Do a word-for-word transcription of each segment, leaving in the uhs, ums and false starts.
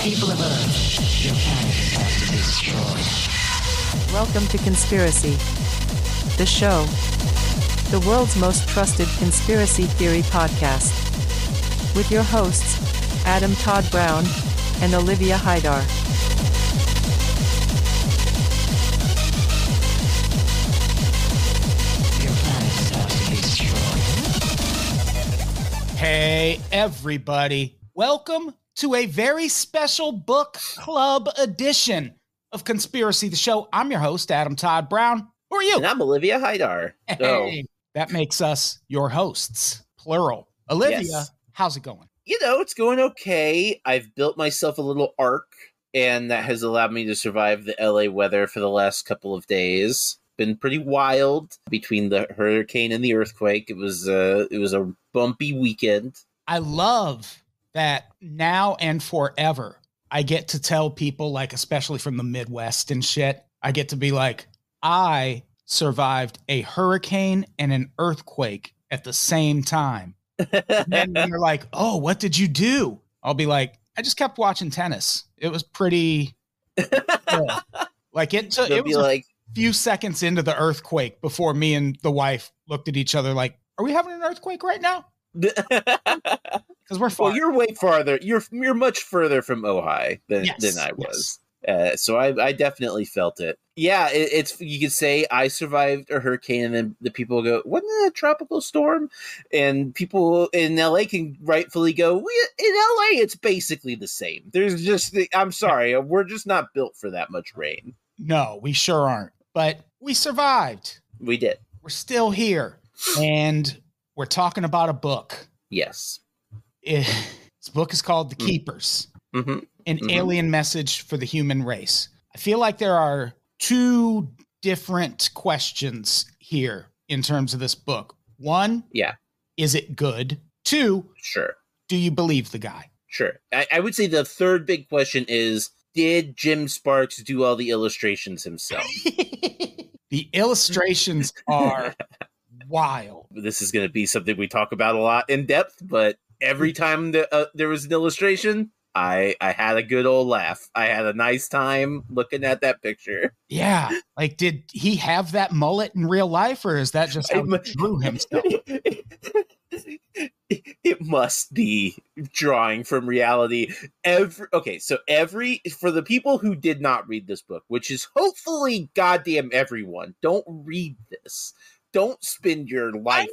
People of Earth, your planet has to be destroyed. Welcome to Conspiracy, the show, the world's most trusted conspiracy theory podcast, with your hosts, Adam Todd Brown and Olivia Hyder. Hey, everybody. Welcome to a very special book club edition of Conspiracy, the show. I'm your host, Adam Todd Brown. Who are you? And I'm Olivia Hyder. Hey, so. That makes us your hosts, plural. Olivia, yes. How's it going? You know, it's going okay. I've built myself a little ark, and that has allowed me to survive the L A weather for the last couple of days. Been pretty wild between the hurricane and the earthquake. It was uh, it was a bumpy weekend. I love that now and forever I get to tell people, like, especially from the Midwest and shit, I get to be like, I survived a hurricane and an earthquake at the same time. And then when you're like, oh, what did you do? I'll be like, I just kept watching tennis. It was pretty cool. Like it took it was a like few seconds into the earthquake before me and the wife looked at each other like, are we having an earthquake right now? Because we're far. Well, you're way farther. You're you're much further from Ojai than, yes, than I was. Yes. Uh, so I, I definitely felt it. Yeah, it, it's you could say I survived a hurricane, and then the people go, "Wasn't it a tropical storm?" And people in L A can rightfully go, we, "In L A, it's basically the same." There's just the, I'm sorry, we're just not built for that much rain. No, we sure aren't. But we survived. We did. We're still here, and we're talking about a book. Yes. It, this book is called The Keepers, mm-hmm. an mm-hmm. alien message for the human race. I feel like there are two different questions here in terms of this book. One, yeah, is it good? Two, sure, do you believe the guy? Sure. I, I would say the third big question is, did Jim Sparks do all the illustrations himself? The illustrations are... wild. This is going to be something we talk about a lot in depth, but every time the, uh, there was an illustration, I I had a good old laugh. I had a nice time looking at that picture. Yeah. Like, did he have that mullet in real life, or is that just how it he drew himself? It must be drawing from reality. Every, okay, so every, for the people who did not read this book, which is hopefully goddamn everyone, don't read this. Don't spend your life. I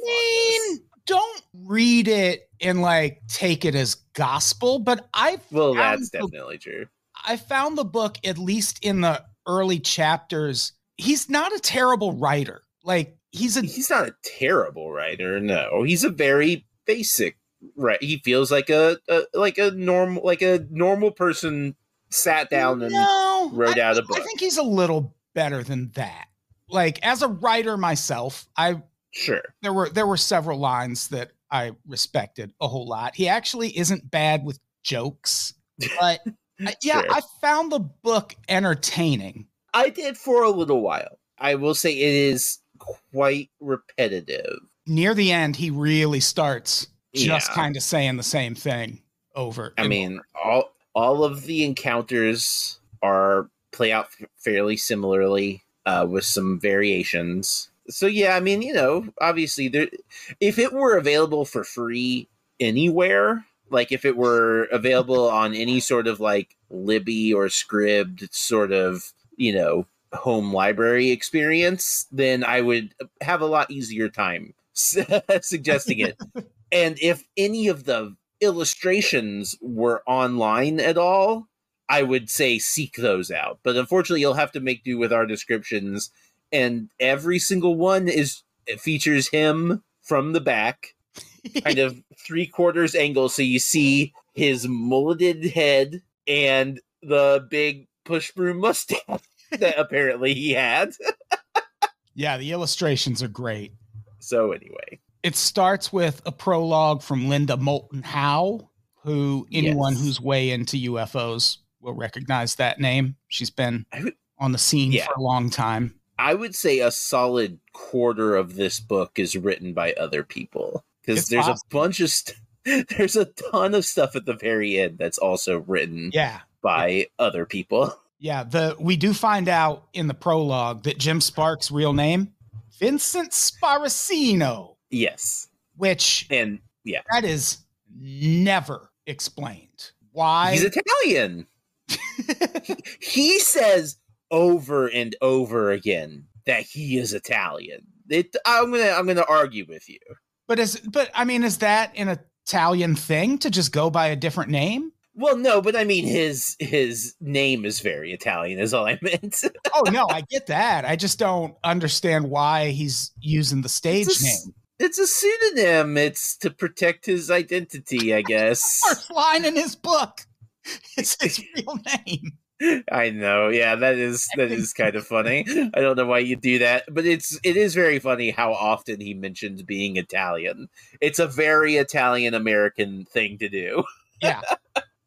mean, don't read it and like take it as gospel. But I well, that's the, definitely true. I found the book, at least in the early chapters, he's not a terrible writer. Like he's a he's not a terrible writer. No, he's a very basic writer. He feels like a, a like a normal like a normal person sat down and no, wrote I, out a book. I think he's a little better than that. Like, as a writer myself, I sure there were there were several lines that I respected a whole lot. He actually isn't bad with jokes, but I, yeah, sure. I found the book entertaining. I did for a little while. I will say it is quite repetitive. Near the end, he really starts just yeah. kind of saying the same thing over. I mean, over. all all of the encounters are play out fairly similarly. Uh, with some variations. So, yeah, I mean, you know, obviously, there, if it were available for free anywhere, like if it were available on any sort of like Libby or Scribd sort of, you know, home library experience, then I would have a lot easier time suggesting it. And if any of the illustrations were online at all, I would say seek those out. But unfortunately, you'll have to make do with our descriptions. And every single one is features him from the back, kind of three quarters angle. So you see his mulleted head and the big push broom mustache that apparently he had. Yeah, the illustrations are great. So anyway, it starts with a prologue from Linda Moulton Howe, who anyone yes. who's way into U F Os will recognize that name. She's been would, on the scene yeah. for a long time. I would say a solid quarter of this book is written by other people, because there's awesome. a bunch of st- there's a ton of stuff at the very end that's also written yeah. by yeah. other people. Yeah, the we do find out in the prologue that Jim Sparks' real name, Vincent Sparacino. Yes. Which and yeah, that is never explained. Why? He's Italian. he, he says over and over again that he is Italian. It, I'm gonna I'm gonna argue with you. But is but I mean, is that an Italian thing to just go by a different name? Well, no, but I mean, his his name is very Italian is all I meant. Oh, no, I get that. I just don't understand why he's using the stage it's a, name. It's a pseudonym. It's to protect his identity, I guess. First line in his book is his real name. I know. Yeah, that is that is kind of funny. I don't know why you do that, but it's it is very funny how often he mentions being Italian. It's a very Italian-American thing to do. Yeah.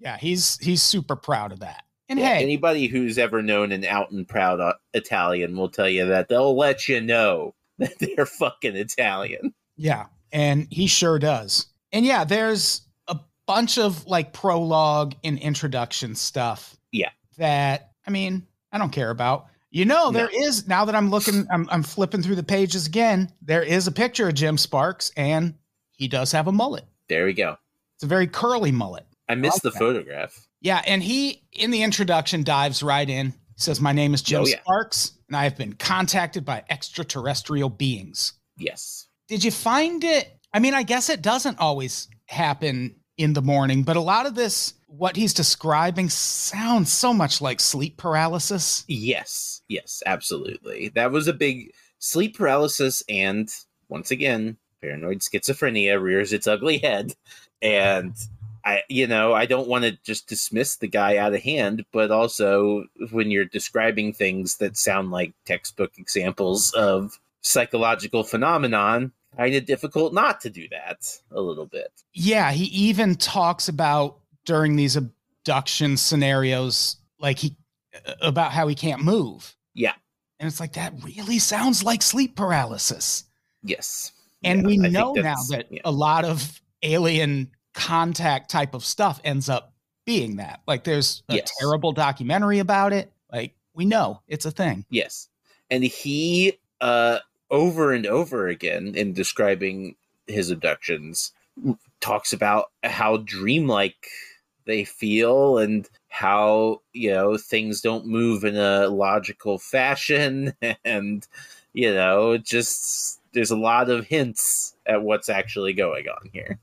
Yeah, he's he's super proud of that. And yeah, hey, anybody who's ever known an out and proud uh, Italian will tell you that. They'll let you know that they're fucking Italian. Yeah, and he sure does. And yeah, there's a bunch of like prologue and introduction stuff. Yeah, that I mean, I don't care about. You know, there no. is now that I'm looking, I'm I'm flipping through the pages again. There is a picture of Jim Sparks, and he does have a mullet. There we go. It's a very curly mullet. I missed I like the that. photograph. Yeah, and he, in the introduction, dives right in. Says, my name is Jim oh, yeah. Sparks, and I have been contacted by extraterrestrial beings. Yes. Did you find it? I mean, I guess it doesn't always happen in the morning, but a lot of this, what he's describing, sounds so much like sleep paralysis. Yes, yes, absolutely. That was a big sleep paralysis, and once again, paranoid schizophrenia rears its ugly head, and... I, you know, I don't want to just dismiss the guy out of hand, but also when you're describing things that sound like textbook examples of psychological phenomenon, kind of difficult not to do that a little bit. Yeah, he even talks about during these abduction scenarios, like he about how he can't move. Yeah. And it's like, that really sounds like sleep paralysis. Yes. And yeah, we know now that yeah. a lot of alien contact type of stuff ends up being that. Like there's a yes. terrible documentary about it. Like we know it's a thing. Yes. And he uh over and over again in describing his abductions talks about how dreamlike they feel and how, you know, things don't move in a logical fashion, and you know, just there's a lot of hints at what's actually going on here.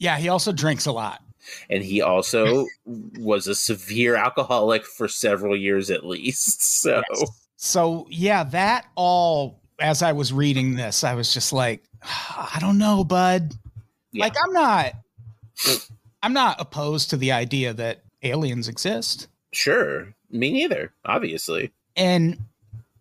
Yeah, he also drinks a lot. And he also was a severe alcoholic for several years at least. So, yes. so yeah, that all, as I was reading this, I was just like, I don't know, bud. Yeah. Like, I'm not, I'm not opposed to the idea that aliens exist. Sure. Me neither, obviously. And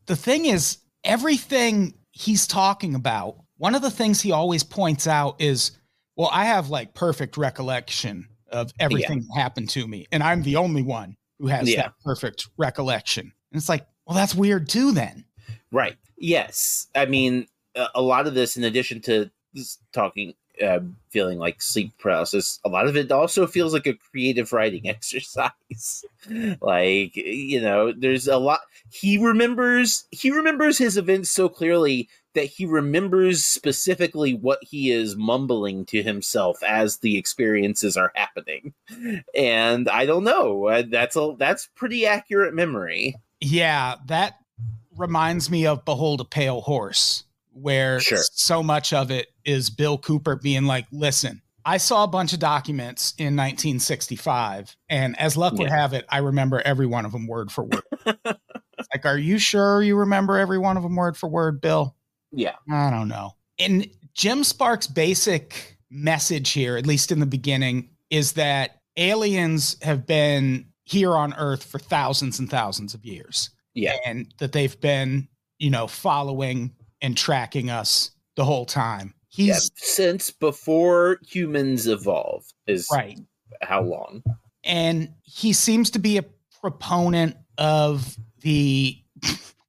the thing is, everything he's talking about, one of the things he always points out is, well, I have like perfect recollection of everything yeah. that happened to me, and I'm the only one who has yeah. that perfect recollection. And it's like, well, that's weird too then. Right. Yes. I mean, a lot of this, in addition to talking, uh, feeling like sleep paralysis, a lot of it also feels like a creative writing exercise. Like, you know, there's a lot. He remembers, he remembers his events so clearly that he remembers specifically what he is mumbling to himself as the experiences are happening. And I don't know, that's a, that's pretty accurate memory. Yeah. That reminds me of Behold a Pale Horse, where sure. so much of it is Bill Cooper being like, listen, I saw a bunch of documents in nineteen sixty-five, and as luck yeah. would have it, I remember every one of them word for word. It's like, are you sure you remember every one of them word for word, Bill? Yeah. I don't know. And Jim Sparks' basic message here, at least in the beginning, is that aliens have been here on Earth for thousands and thousands of years. Yeah. And that they've been, you know, following and tracking us the whole time. He's yeah, since before humans evolved is right. How long? And he seems to be a proponent of the,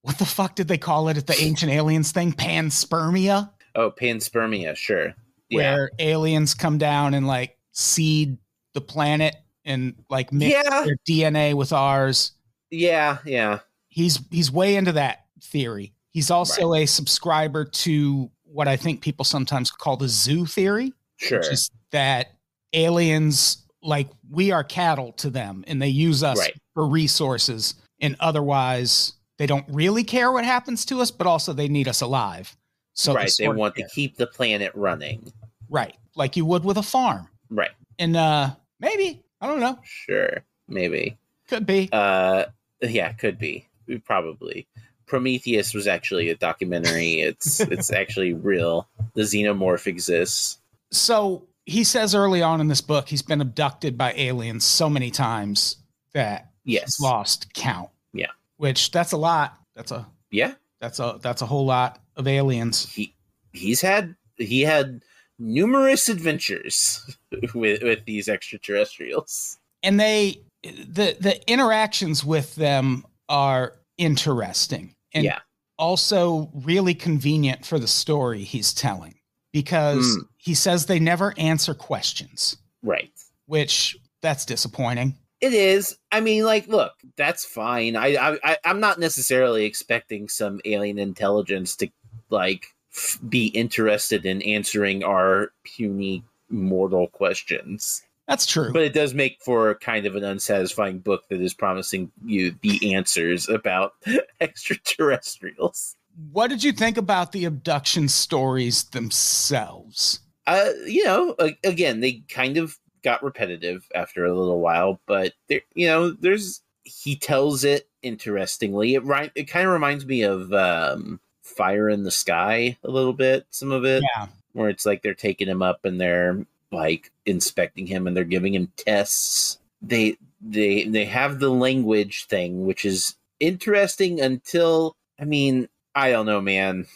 what the fuck did they call it at the Ancient Aliens thing? Panspermia? Oh, panspermia, sure. Yeah. Where aliens come down and like seed the planet and like mix yeah. their D N A with ours. Yeah, yeah. He's he's way into that theory. He's also right. a subscriber to what I think people sometimes call the zoo theory. Sure. Which is that aliens, like we are cattle to them and they use us right. for resources, and otherwise they don't really care what happens to us, but also they need us alive. So right, they want to keep the planet running. Right, like you would with a farm. Right. And uh, maybe, I don't know. Sure, maybe. Could be. Uh, yeah, could be. Probably. Prometheus was actually a documentary. It's it's actually real. The xenomorph exists. So he says early on in this book, he's been abducted by aliens so many times that yes. he's lost count. Yeah. Which, that's a lot. That's a yeah. That's a that's a whole lot of aliens. He he's had he had numerous adventures with with these extraterrestrials, and they the the interactions with them are interesting and yeah. also really convenient for the story he's telling, because mm. he says they never answer questions. Right, which that's disappointing. It is. I mean, like, look, that's fine. I, I, I'm not necessarily expecting some alien intelligence to, like, f- be interested in answering our puny mortal questions. That's true. But it does make for kind of an unsatisfying book that is promising you the answers about extraterrestrials. What did you think about the abduction stories themselves? Uh, you know, a- again, they kind of got repetitive after a little while, but there, you know, there's he tells it interestingly. It right, it kind of reminds me of um, Fire in the Sky a little bit. Some of it, yeah, where it's like they're taking him up and they're like inspecting him and they're giving him tests. They they they have the language thing, which is interesting until I mean I don't know, man.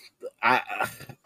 I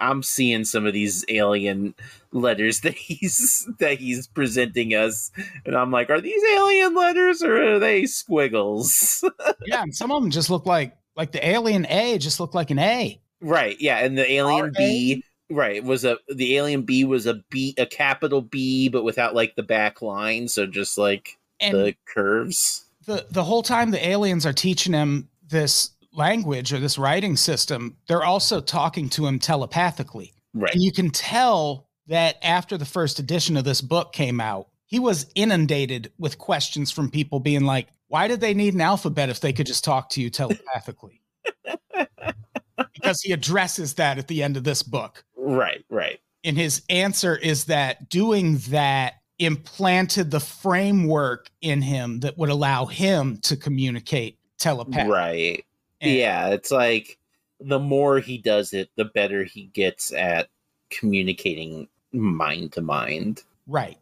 I'm seeing some of these alien letters that he's that he's presenting us, and I'm like, are these alien letters or are they squiggles? Yeah, and some of them just look like like the alien A just looked like an A. Right. Yeah, and the alien R A B. Right, was a the alien B was a B a capital B, but without like the back line, so just like and the curves. The the whole time the aliens are teaching him this language or this writing system, they're also talking to him telepathically. Right. And you can tell that after the first edition of this book came out, he was inundated with questions from people being like, why did they need an alphabet if they could just talk to you telepathically? Because he addresses that at the end of this book. Right, right. And his answer is that doing that implanted the framework in him that would allow him to communicate telepathically. Right. And yeah, it's like the more he does it, the better he gets at communicating mind to mind. Right.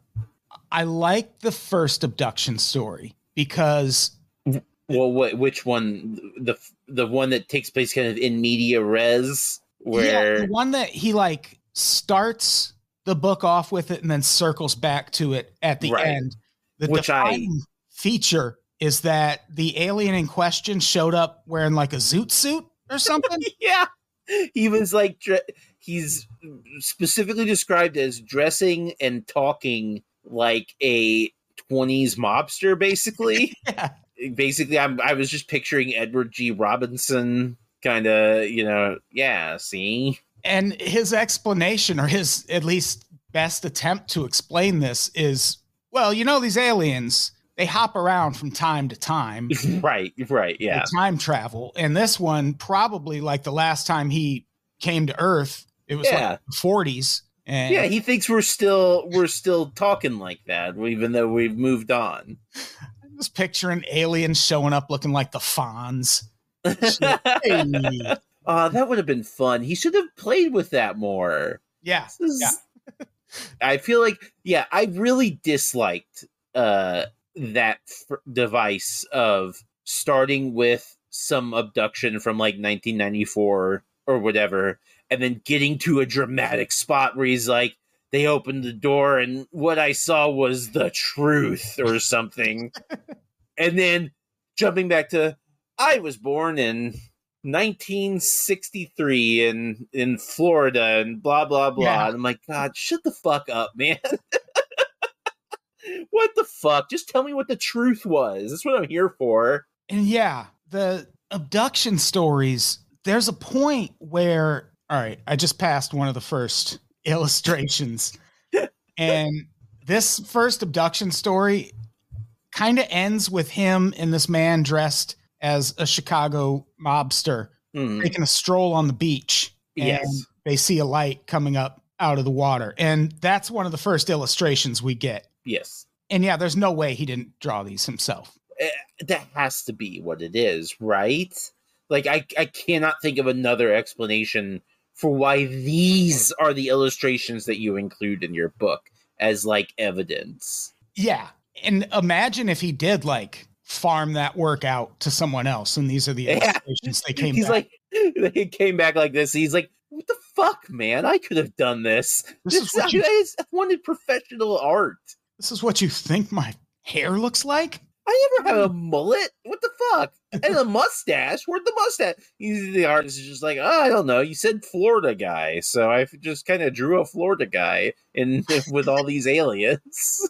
I like the first abduction story because... Well, what, which one? The the one that takes place kind of in media res? Where... Yeah, the one that he like starts the book off with it and then circles back to it at the right. end. The which defining I... feature... is that the alien in question showed up wearing like a zoot suit or something? Yeah. He was like, dre- he's specifically described as dressing and talking like a twenties mobster, basically. Yeah. Basically, I'm, I was just picturing Edward G. Robinson kind of, you know, yeah, see? And his explanation, or his at least best attempt to explain this is, well, you know, these aliens... they hop around from time to time. Right, right, yeah. Time travel. And this one, probably like the last time he came to Earth, it was yeah. like the forties. And yeah, he thinks we're still we're still talking like that, even though we've moved on. I was picturing aliens showing up looking like the Fonz. Hey. Uh, that would have been fun. He should have played with that more. Yeah. Is, yeah. I feel like, yeah, I really disliked uh, that f- device of starting with some abduction from like nineteen ninety-four or whatever, and then getting to a dramatic spot where he's like, they opened the door and what I saw was the truth or something. And then jumping back to, I was born in nineteen sixty-three in, in Florida and blah, blah, blah. Yeah. And I'm like, God, shut the fuck up, man. What the fuck? Just tell me what the truth was. That's what I'm here for. And yeah, the abduction stories, there's a point where, all right, I just passed one of the first illustrations. And this first abduction story kind of ends with him and this man dressed as a Chicago mobster mm. taking a stroll on the beach. And yes. They see a light coming up out of the water. And that's one of the first illustrations we get. Yes. And yeah, there's no way he didn't draw these himself. Uh, that has to be what it is, right? Like, I, I cannot think of another explanation for why these are the illustrations that you include in your book as like evidence. Yeah. And imagine if he did like farm that work out to someone else. And these are the illustrations yeah. they came He's back. Like, they came back like this. He's like, what the fuck, man? I could have done this. This, this is what I, you, I wanted professional art. This is what you think my hair looks like? I never have a mullet. What the fuck? And a mustache. Where'd the mustache? He's, the artist is just like, oh, I don't know. You said Florida guy. So I just kind of drew a Florida guy in with all these aliens.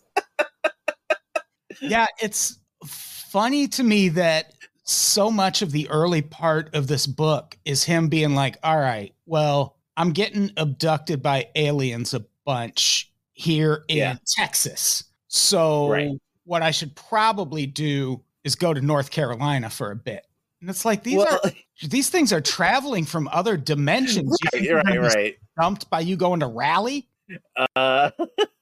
Yeah, it's funny to me that so much of the early part of this book is him being like, all right, well, I'm getting abducted by aliens a bunch here in yeah. Texas. So right. what I should probably do is go to North Carolina for a bit. And it's like, these well, are these things are traveling from other dimensions. Right, you right, right. Dumped by you going to Raleigh? Uh,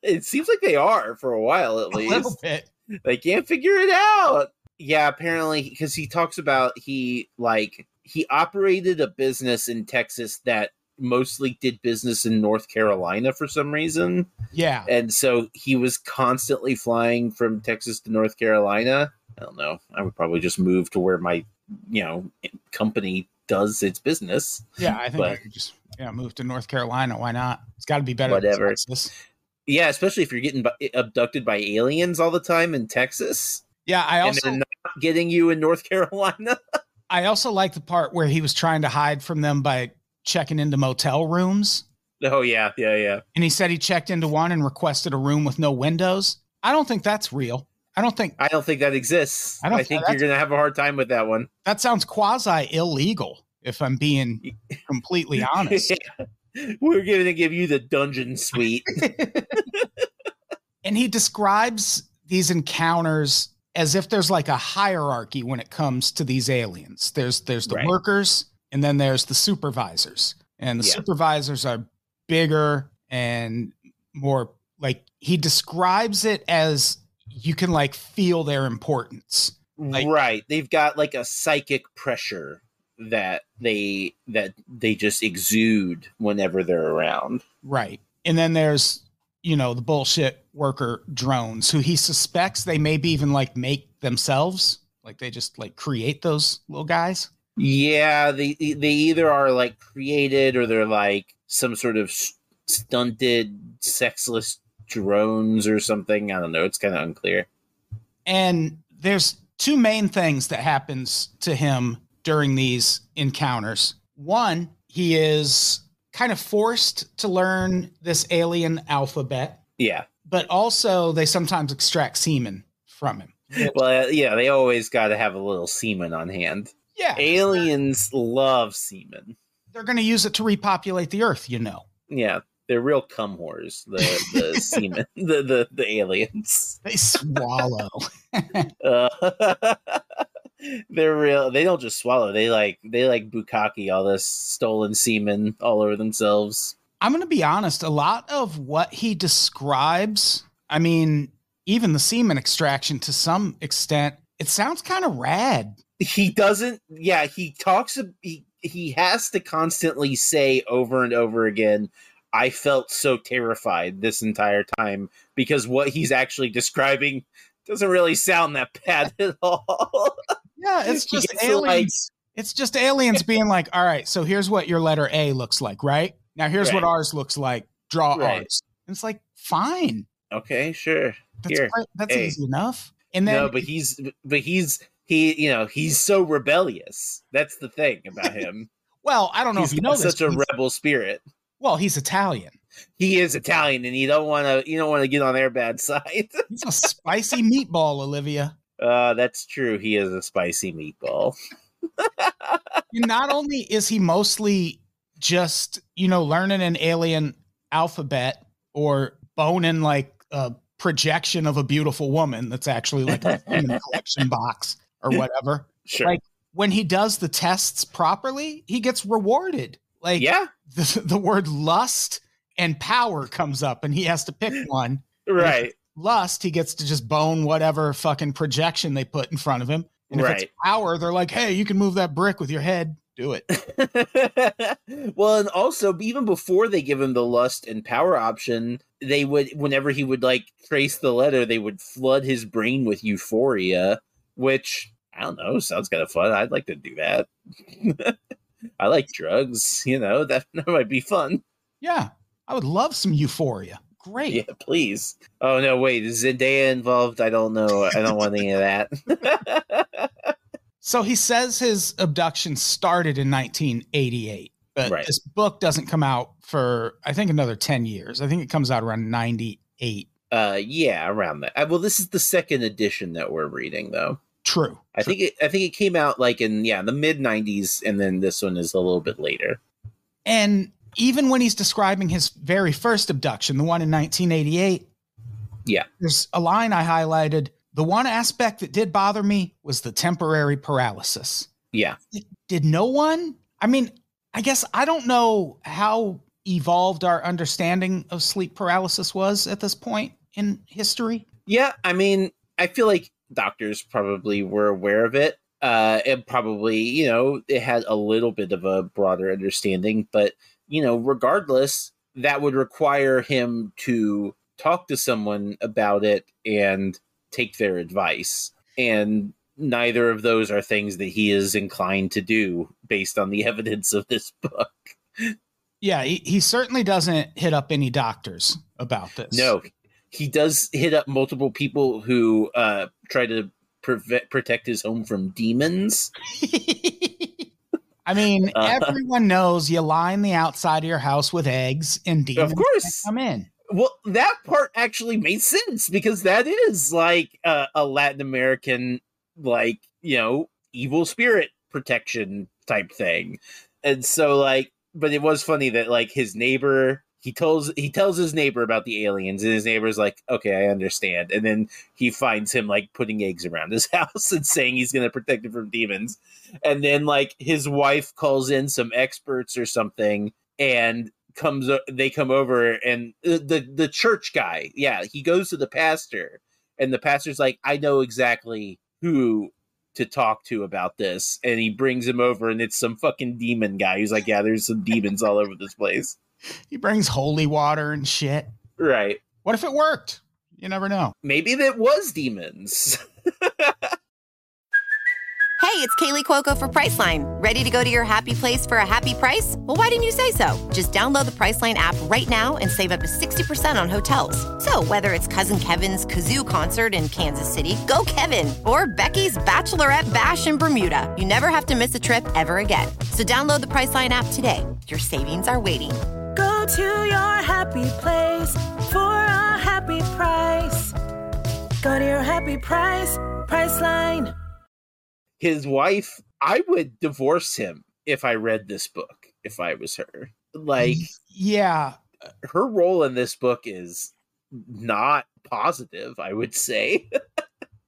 it seems like they are for a while, at least. A little bit. They can't figure it out. Yeah, apparently, because he talks about he, like, he operated a business in Texas that mostly did business in North Carolina for some reason. Yeah. And so he was constantly flying from Texas to North Carolina. I don't know. I would probably just move to where my, you know, company does its business. Yeah, I think but, I could just yeah, move to North Carolina. Why not? It's got to be better whatever. Than Texas. Yeah, especially if you're getting bu- abducted by aliens all the time in Texas. Yeah, I also and they're not getting you in North Carolina. I also like the part where he was trying to hide from them by checking into motel rooms. Oh yeah, yeah, yeah. And he said he checked into one and requested a room with no windows. I don't think that's real. I don't think I don't think that exists. I, don't I think you're going to have a hard time with that one. That sounds quasi illegal, if I'm being completely honest. Yeah. We're going to give you the dungeon suite. And he describes these encounters as if there's like a hierarchy when it comes to these aliens. There's there's the right. workers, and then there's the supervisors. And the yeah. supervisors are bigger and more like he describes it as you can like feel their importance. Like, right. They've got like a psychic pressure that they that they just exude whenever they're around. Right. And then there's, you know, the bullshit worker drones who he suspects they maybe even like make themselves, like they just like create those little guys. Yeah, they they either are like created or they're like some sort of stunted, sexless drones or something. I don't know. It's kind of unclear. And there's two main things that happens to him during these encounters. One, he is kind of forced to learn this alien alphabet. Yeah. But also they sometimes extract semen from him. Well, yeah, they always got to have a little semen on hand. Yeah. Aliens love semen. They're going to use it to repopulate the earth, you know. Yeah. They're real cum whores, the, the semen, the, the, the aliens. They swallow. uh, They're real. They don't just swallow. They like they like bukkake all this stolen semen all over themselves. I'm going to be honest. A lot of what he describes, I mean, even the semen extraction to some extent, it sounds kind of rad. He doesn't. Yeah, he talks. He, he has to constantly say over and over again, I felt so terrified this entire time because what he's actually describing doesn't really sound that bad at all. Yeah, it's just aliens. Like... It's just aliens being like, all right, so here's what your letter A looks like, right? Now here's right. what ours looks like. Draw right. ours. And it's like, fine. Okay, sure. That's, Here, quite, that's A. easy enough. And then No, but he's but he's he you know, he's so rebellious. That's the thing about him. Well, I don't know he's if you know this. He's such a rebel spirit. Well, he's Italian. He is Italian, and you don't want to you don't want to get on their bad side. He's a spicy meatball, Olivia. Uh, that's true. He is a spicy meatball. Not only is he mostly just, you know, learning an alien alphabet or boning like a projection of a beautiful woman that's actually like a human collection box or whatever. Sure. Like when he does the tests properly, he gets rewarded. Like yeah. the, the word lust and power comes up and he has to pick one. Right. Lust, he gets to just bone whatever fucking projection they put in front of him. And if right. it's power, they're like, hey, you can move that brick with your head. Do it. Well, and also even before they give him the lust and power option, they would, whenever he would like trace the letter, they would flood his brain with euphoria, which I don't know, sounds kind of fun. I'd like to do that. I like drugs, you know, that, that might be fun. Yeah. I would love some euphoria. Great. Yeah, please. Oh, no, wait. Is Zendaya involved? I don't know. I don't want any of that. So he says his abduction started in nineteen eighty-eight, but right. this book doesn't come out for, I think, another ten years. I think it comes out around ninety-eight. Uh, yeah, around that. I, well, this is the second edition that we're reading, though. True. I True. think it, I think it came out like in yeah the mid nineties, and then this one is a little bit later. And even when he's describing his very first abduction, the one in nineteen eighty-eight, yeah, there's a line I highlighted. The one aspect that did bother me was the temporary paralysis. Yeah, did no one? I mean, I guess I don't know how evolved our understanding of sleep paralysis was at this point in history. Yeah, I mean, I feel like doctors probably were aware of it. Uh, and probably, you know, it had a little bit of a broader understanding, but, you know, regardless, that would require him to talk to someone about it and take their advice. And neither of those are things that he is inclined to do based on the evidence of this book. Yeah, he, he certainly doesn't hit up any doctors about this. No, he does hit up multiple people who uh, try to prevent, protect his home from demons. I mean, uh, everyone knows you line the outside of your house with eggs and demons of course. Come in. Well, that part actually made sense because that is like uh, a Latin American, like, you know, evil spirit protection type thing. And so like, but it was funny that like his neighbor... He tells he tells his neighbor about the aliens, and his neighbor's like, okay, I understand. And then he finds him, like, putting eggs around his house and saying he's going to protect him from demons. And then, like, his wife calls in some experts or something, and comes they come over, and the, the church guy, yeah, he goes to the pastor, and the pastor's like, I know exactly who to talk to about this. And he brings him over, and it's some fucking demon guy who's like, yeah, there's some demons all over this place. He brings holy water and shit. Right. What if it worked? You never know. Maybe that was demons. Hey, it's Kayleigh Cuoco for Priceline. Ready to go to your happy place for a happy price? Well, why didn't you say so? Just download the Priceline app right now and save up to sixty percent on hotels. So whether it's Cousin Kevin's Kazoo Concert in Kansas City, go Kevin, or Becky's Bachelorette Bash in Bermuda, you never have to miss a trip ever again. So download the Priceline app today. Your savings are waiting. Go to your happy place for a happy price. Go to your happy price, Priceline. His wife, I would divorce him if I read this book, if I was her. Like, yeah, her role in this book is not positive, I would say.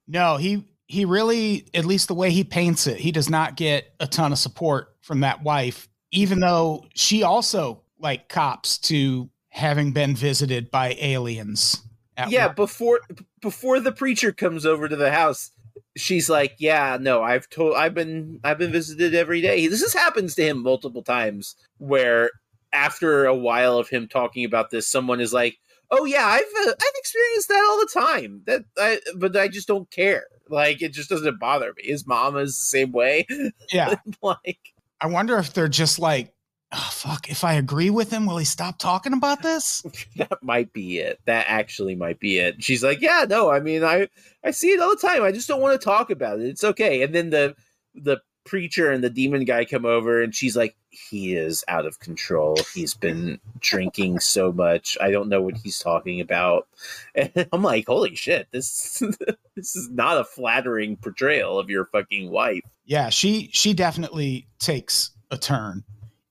No, he he really, at least the way he paints it, he does not get a ton of support from that wife, even though she also like cops to having been visited by aliens. Yeah, work. before before the preacher comes over to the house. She's like, yeah, no, I've told, I've been, I've been visited every day. This has happens to him multiple times where after a while of him talking about this, someone is like, oh yeah, I've uh, I've experienced that all the time. That I, but I just don't care. Like, it just doesn't bother me. His mom is the same way. Yeah. Like, I wonder if they're just like, oh, fuck, if I agree with him, will he stop talking about this? That might be it. That actually might be it. She's like, yeah, no, I mean, I, I see it all the time. I just don't want to talk about it. It's okay. And then the the preacher and the demon guy come over, and she's like, he is out of control. He's been drinking so much. I don't know what he's talking about. And I'm like, holy shit, this this is not a flattering portrayal of your fucking wife. Yeah, she she definitely takes a turn.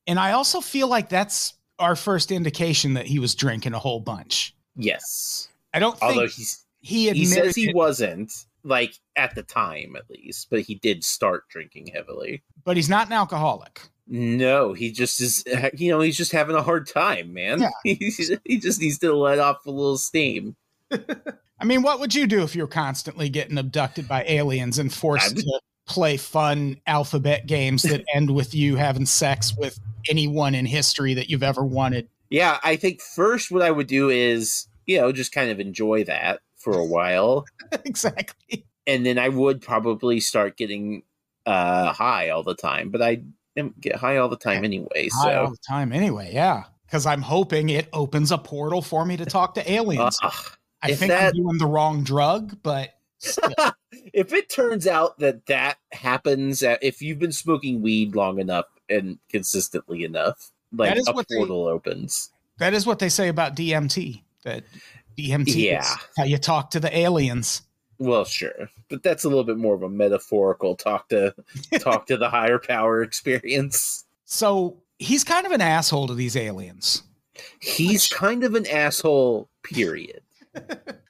And I also feel like that's our first indication that he was drinking a whole bunch. Yes. I don't think Although he's, he admitted. He says he wasn't, like, at the time, at least. But he did start drinking heavily. But he's not an alcoholic. No, he just is, you know, he's just having a hard time, man. Yeah. He's, he just needs to let off a little steam. I mean, what would you do if you're constantly getting abducted by aliens and forced would- to play fun alphabet games that end with you having sex with anyone in history that you've ever wanted? Yeah, I think first what I would do is, you know, just kind of enjoy that for a while. Exactly. And then I would probably start getting uh, high all the time, but I get high all the time anyway. So. High all the time anyway, yeah. Because I'm hoping it opens a portal for me to talk to aliens. Uh, I think that... I'm doing the wrong drug, but still. If it turns out that that happens, if you've been smoking weed long enough and consistently enough, like a portal they, opens. That is what they say about D M T. That D M T yeah. is how you talk to the aliens. Well, sure, but that's a little bit more of a metaphorical talk to talk to the higher power experience. So he's kind of an asshole to these aliens. He's Which, kind of an asshole. Period.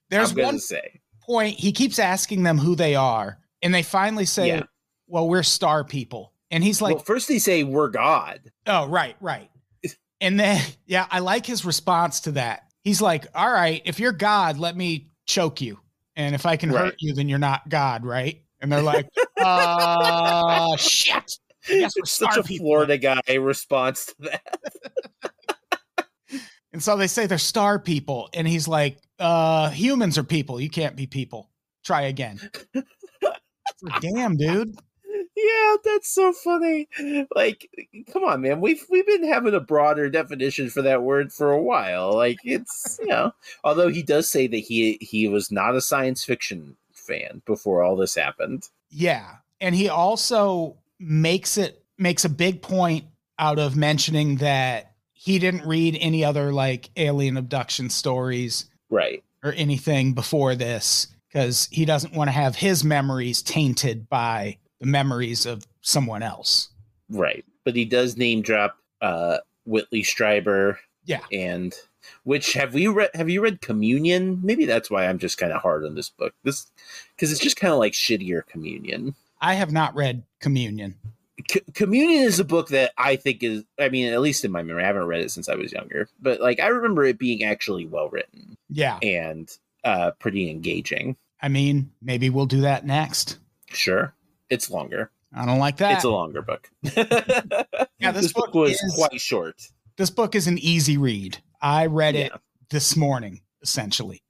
There's I'm one. Gonna say. Point, he keeps asking them who they are, and they finally say, yeah. well, we're star people. And he's like, well, first they say we're God. Oh, right, right. And then, yeah, I like his response to that. He's like, all right, if you're God, let me choke you. And if I can right. hurt you, then you're not God, right? And they're like, uh, shit. Yes, we're star such a people. Florida guy response to that. And so they say they're star people. And he's like, Uh, humans are people. You can't be people. Try again. Damn, dude. Yeah, that's so funny. Like, come on, man. We've we've been having a broader definition for that word for a while. Like, it's, you know. Although he does say that he he was not a science fiction fan before all this happened. Yeah, and he also makes it makes a big point out of mentioning that he didn't read any other like alien abduction stories. Right. Or anything before this, because he doesn't want to have his memories tainted by the memories of someone else. Right. But he does name drop uh, Whitley Strieber. Yeah. And which have we read? Have you read Communion? Maybe that's why I'm just kind of hard on this book. This because it's just kind of like shittier Communion. I have not read Communion. C- Communion is a book that I think is, I mean, at least in my memory, I haven't read it since I was younger, but like, I remember it being actually well written. Yeah. And uh, pretty engaging. I mean, maybe we'll do that next. Sure. It's longer. I don't like that. It's a longer book. Yeah, this, this book, book was is, quite short. This book is an easy read. I read yeah. it this morning, essentially.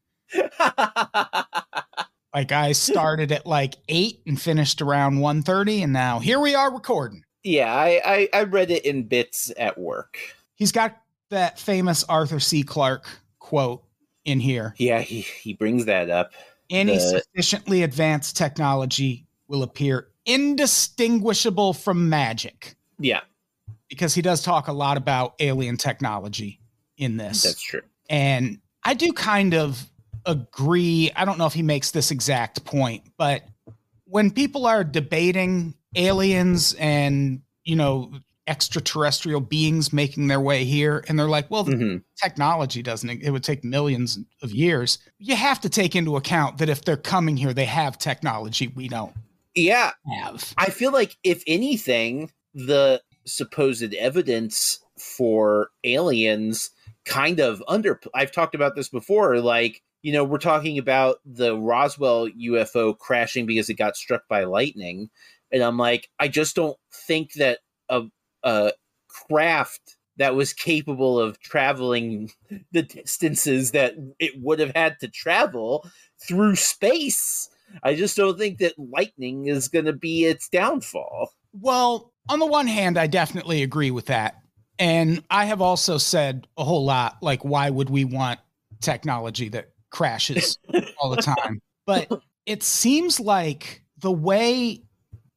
Like, I started at like eight and finished around one thirty, and now here we are recording. Yeah, I, I, I read it in bits at work. He's got that famous Arthur C. Clarke quote in here. Yeah, he, he brings that up. Any the... sufficiently advanced technology will appear indistinguishable from magic. Yeah. Because he does talk a lot about alien technology in this. That's true. And I do kind of... agree. I don't know if he makes this exact point, but when people are debating aliens and, you know, extraterrestrial beings making their way here, and they're like, well, the mm-hmm. technology doesn't, it would take millions of years. You have to take into account that if they're coming here, they have technology we don't yeah. have. I feel like if anything, the supposed evidence for aliens kind of under, I've talked about this before, like, you know, we're talking about the Roswell U F O crashing because it got struck by lightning. And I'm like, I just don't think that a, a craft that was capable of traveling the distances that it would have had to travel through space. I just don't think that lightning is going to be its downfall. Well, on the one hand, I definitely agree with that. And I have also said a whole lot, like, why would we want technology that crashes all the time? But it seems like the way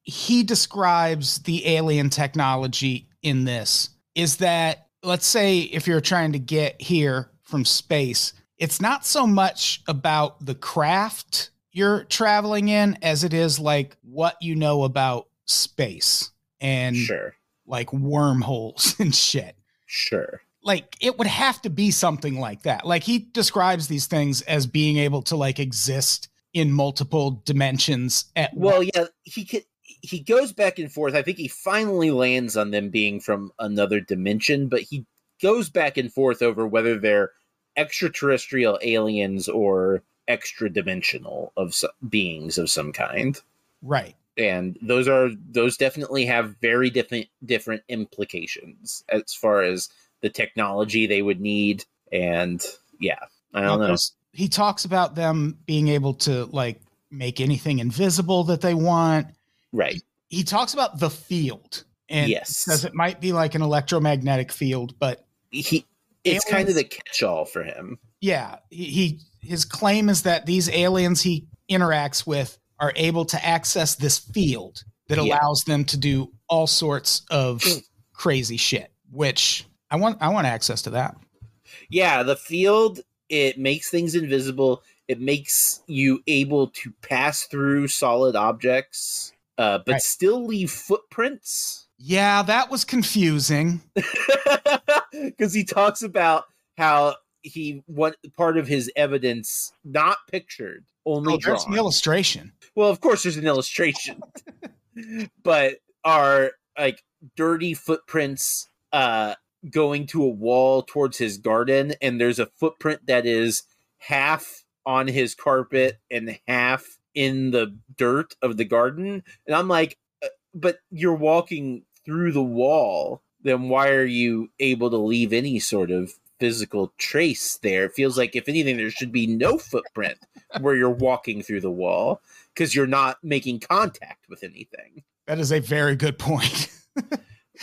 he describes the alien technology in this is that, let's say if you're trying to get here from space, it's not so much about the craft you're traveling in as it is like what you know about space and sure. like wormholes and shit. Sure. Like it would have to be something like that. Like he describes these things as being able to like exist in multiple dimensions at well, once. yeah, he could. He goes back and forth. I think he finally lands on them being from another dimension, but he goes back and forth over whether they're extraterrestrial aliens or extra-dimensional of some, beings of some kind. Right. And those are those definitely have very different different implications as far as the technology they would need. And yeah, I don't well, know. He talks about them being able to like make anything invisible that they want. Right. He talks about the field and yes. says it might be like an electromagnetic field, but he it's aliens, kind of the catch-all for him. Yeah. He, he his claim is that these aliens he interacts with are able to access this field that yeah. allows them to do all sorts of crazy shit, which I want I want access to that. Yeah, the field, it makes things invisible. It makes you able to pass through solid objects. Uh, but right. still leave footprints. Yeah, that was confusing. Because he talks about how he what part of his evidence not pictured, only oh, drawn. There's an illustration. Well, of course, there's an illustration, but are like dirty footprints uh, going to a wall towards his garden, and there's a footprint that is half on his carpet and half in the dirt of the garden. And I'm like, but you're walking through the wall. Then why are you able to leave any sort of physical trace there? It feels like if anything, there should be no footprint where you're walking through the wall because you're not making contact with anything. That is a very good point.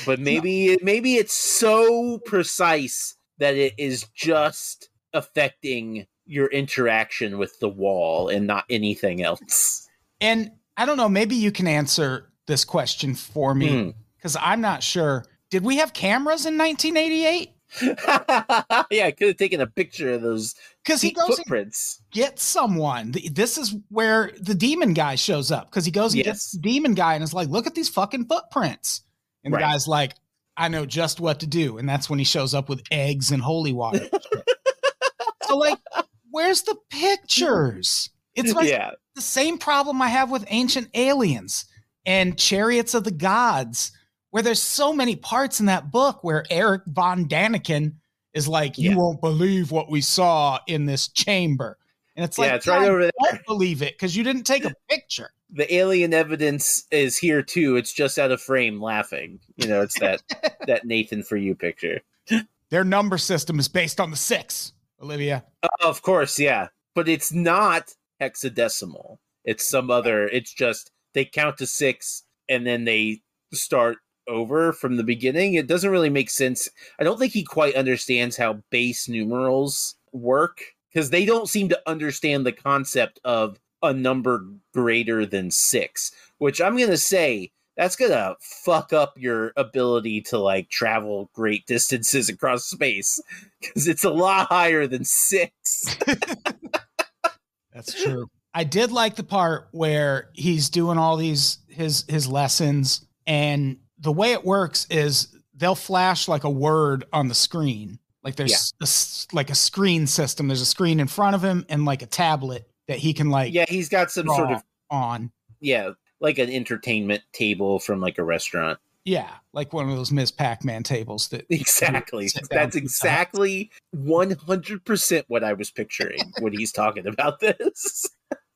But maybe, no. maybe it's so precise that it is just affecting your interaction with the wall and not anything else. And I don't know, maybe you can answer this question for me because mm. I'm not sure. Did we have cameras in nineteen eighty-eight? Yeah, I could have taken a picture of those because he goes footprints. And gets someone. This is where the demon guy shows up because he goes and yes. gets the demon guy and is like, look at these fucking footprints. And right. the guy's like, I know just what to do. And that's when he shows up with eggs and holy water. So like, where's the pictures? It's like yeah. the same problem I have with Ancient Aliens and Chariots of the Gods, where there's so many parts in that book where Eric von Daniken is like, you yeah. won't believe what we saw in this chamber. And it's like, yeah, it's right over there. I don't believe it because you didn't take a picture. The alien evidence is here too. It's just out of frame laughing. You know, it's that, that Nathan For You picture. Their number system is based on the six. Olivia. Uh, of course, yeah. But it's not hexadecimal. It's some other, it's just they count to six and then they start over from the beginning. It doesn't really make sense. I don't think he quite understands how base numerals work because they don't seem to understand the concept of a number greater than six, which I'm going to say that's going to fuck up your ability to like travel great distances across space because it's a lot higher than six. That's true. I did like the part where he's doing all these, his, his lessons, and the way it works is they'll flash like a word on the screen. Like there's yeah. a, like a screen system. There's a screen in front of him and like a tablet that he can like, yeah, he's got some sort of on. Yeah. Like an entertainment table from like a restaurant. Yeah, like one of those Miz Pac-Man tables. That exactly. That's exactly one hundred percent what I was picturing when he's talking about this.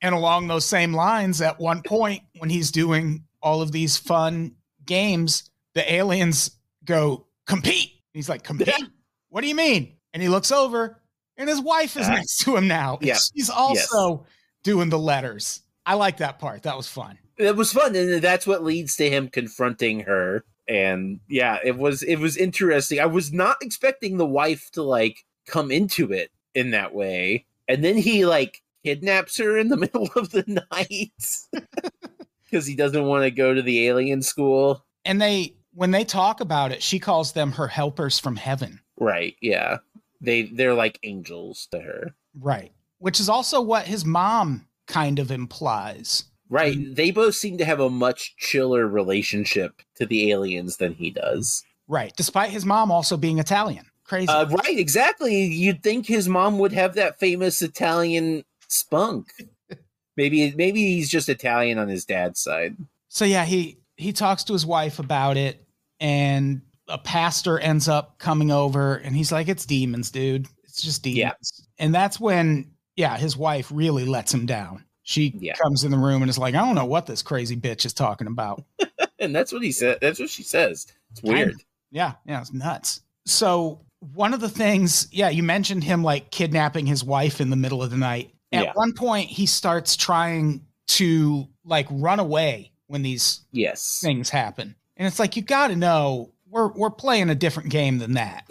And along those same lines, at one point when he's doing all of these fun games, the aliens go compete. he's like, "Come in? What do you mean?" And he looks over, and his wife is uh, next to him now. Yeah. She's also yes. doing the letters. I like that part. That was fun. It was fun, and that's what leads to him confronting her. And yeah, it was it was interesting. I was not expecting the wife to like come into it in that way. And then he like kidnaps her in the middle of the night because he doesn't want to go to the alien school. And they when they talk about it, she calls them her helpers from heaven. Right. Yeah. They they're like angels to her. Right. Which is also what his mom kind of implies. Right. They both seem to have a much chiller relationship to the aliens than he does. Right. Despite his mom also being Italian. Crazy. Uh, right. Exactly. You'd think his mom would have that famous Italian spunk. maybe maybe he's just Italian on his dad's side. So, yeah, he he talks to his wife about it, and a pastor ends up coming over, and he's like, it's demons, dude. It's just demons. Yeah. And that's when, yeah, his wife really lets him down. She yeah. comes in the room and is like, I don't know what this crazy bitch is talking about. And that's what he said. That's what she says. It's weird. Kind of. Yeah. Yeah. It's nuts. So one of the things, yeah, you mentioned him like kidnapping his wife in the middle of the night. At yeah. one point he starts trying to like run away when these yes. things happen. And it's like, you got to know we're, we're playing a different game than that.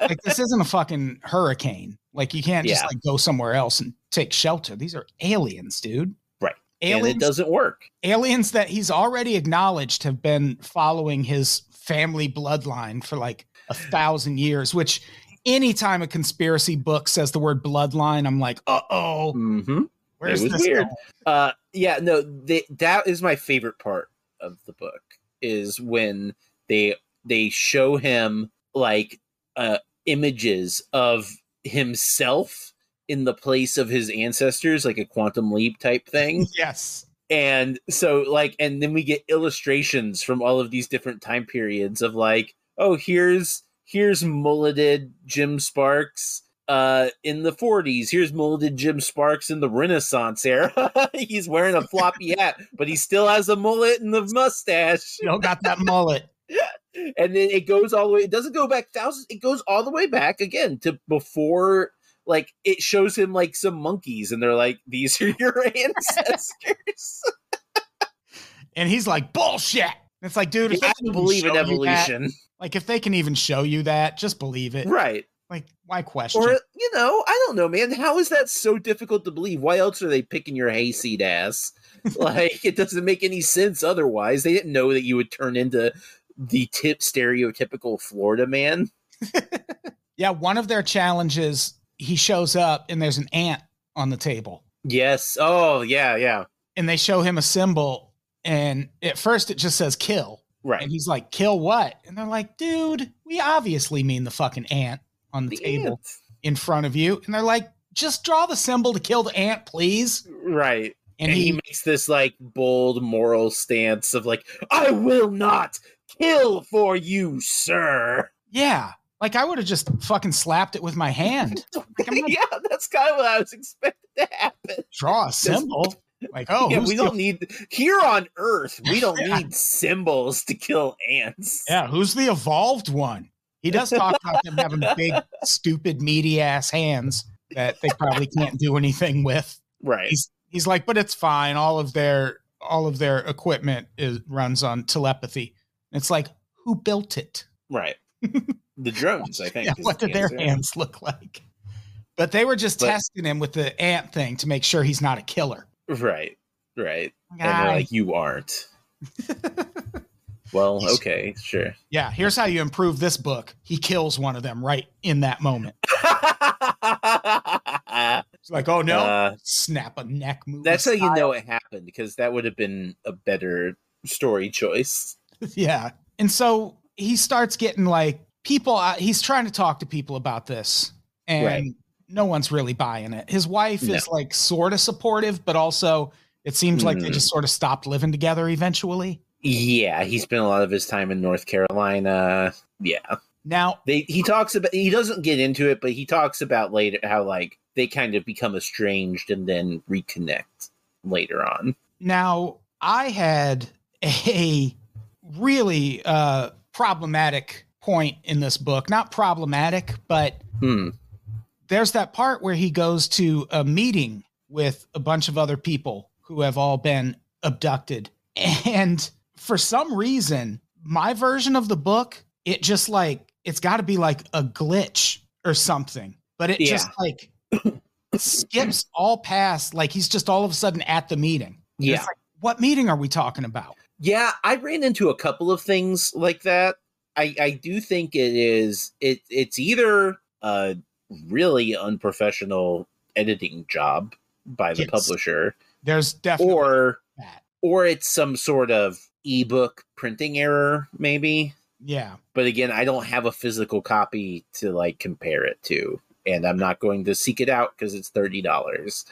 Like, this isn't a fucking hurricane. Like, you can't just yeah. like go somewhere else and take shelter. These are aliens, dude. Right. Aliens, and it doesn't work. Aliens that he's already acknowledged have been following his family bloodline for like a thousand years, which anytime a conspiracy book says the word bloodline, I'm like, uh-oh. Mm-hmm. Where's this weird. Uh, yeah, no, they, that is my favorite part of the book is when they they show him like uh, images of himself in the place of his ancestors, like a quantum leap type thing. Yes. And so like, and then we get illustrations from all of these different time periods of like, oh, here's, here's mulleted Jim Sparks uh, in the forties. Here's mulleted Jim Sparks in the Renaissance era. He's wearing a floppy hat, but he still has a mullet and the mustache. Still got that mullet. And then it goes all the way. It doesn't go back thousands. It goes all the way back again to before. Like, it shows him like some monkeys, and they're like, these are your ancestors. And he's like, bullshit. It's like, dude, if I can believe in evolution. That, like, if they can even show you that, just believe it. Right. Like, why question? Or, you know, I don't know, man. How is that so difficult to believe? Why else are they picking your hayseed ass? Like, it doesn't make any sense otherwise. They didn't know that you would turn into the tip stereotypical Florida man. Yeah, one of their challenges, he shows up and there's an ant on the table. Yes. Oh, yeah, yeah. And they show him a symbol, and at first it just says kill. Right. And he's like, kill what? And they're like, dude, we obviously mean the fucking ant on the, the table ant. In front of you. And they're like, just draw the symbol to kill the ant, please. Right. And, and he, he makes this like bold moral stance of like, I will not kill for you, sir. Yeah. Like, I would have just fucking slapped it with my hand. Like, not, yeah, that's kind of what I was expecting to happen. Draw a symbol. Like, oh, yeah, we don't the, need here on Earth. We don't yeah. need symbols to kill ants. Yeah, who's the evolved one? He does talk about them having big, stupid, meaty ass hands that they probably can't do anything with. Right. He's, he's like, but it's fine. All of their all of their equipment is runs on telepathy. It's like, who built it? Right. The drones, I think. Yeah, what did their hands look like? But they were just but, testing him with the ant thing to make sure he's not a killer. Right, right. Guy. And they're like, you aren't. Well, okay, sure. Yeah, here's how you improve this book. He kills one of them right in that moment. It's like, oh, no. Uh, Snap a neck move. That's how style. You know it happened, because that would have been a better story choice. Yeah. And so he starts getting like, people, uh, he's trying to talk to people about this, and right. no one's really buying it. His wife no. is like sort of supportive, but also it seems mm. like they just sort of stopped living together eventually. Yeah, he spent a lot of his time in North Carolina. Yeah. Now they, he talks about, he doesn't get into it, but he talks about later how like they kind of become estranged and then reconnect later on. Now, I had a really uh, problematic point in this book. Not problematic, but hmm. there's that part where he goes to a meeting with a bunch of other people who have all been abducted. And for some reason, my version of the book, it just like, it's got to be like a glitch or something, but it yeah. just like skips all past, like he's just all of a sudden at the meeting. Yeah. It's like, what meeting are we talking about? Yeah. I ran into a couple of things like that. I, I do think it is, it it's either a really unprofessional editing job by the yes. publisher. There's definitely or, that. Or it's some sort of ebook printing error, maybe. Yeah. But again, I don't have a physical copy to like compare it to, and I'm not going to seek it out because it's thirty dollars.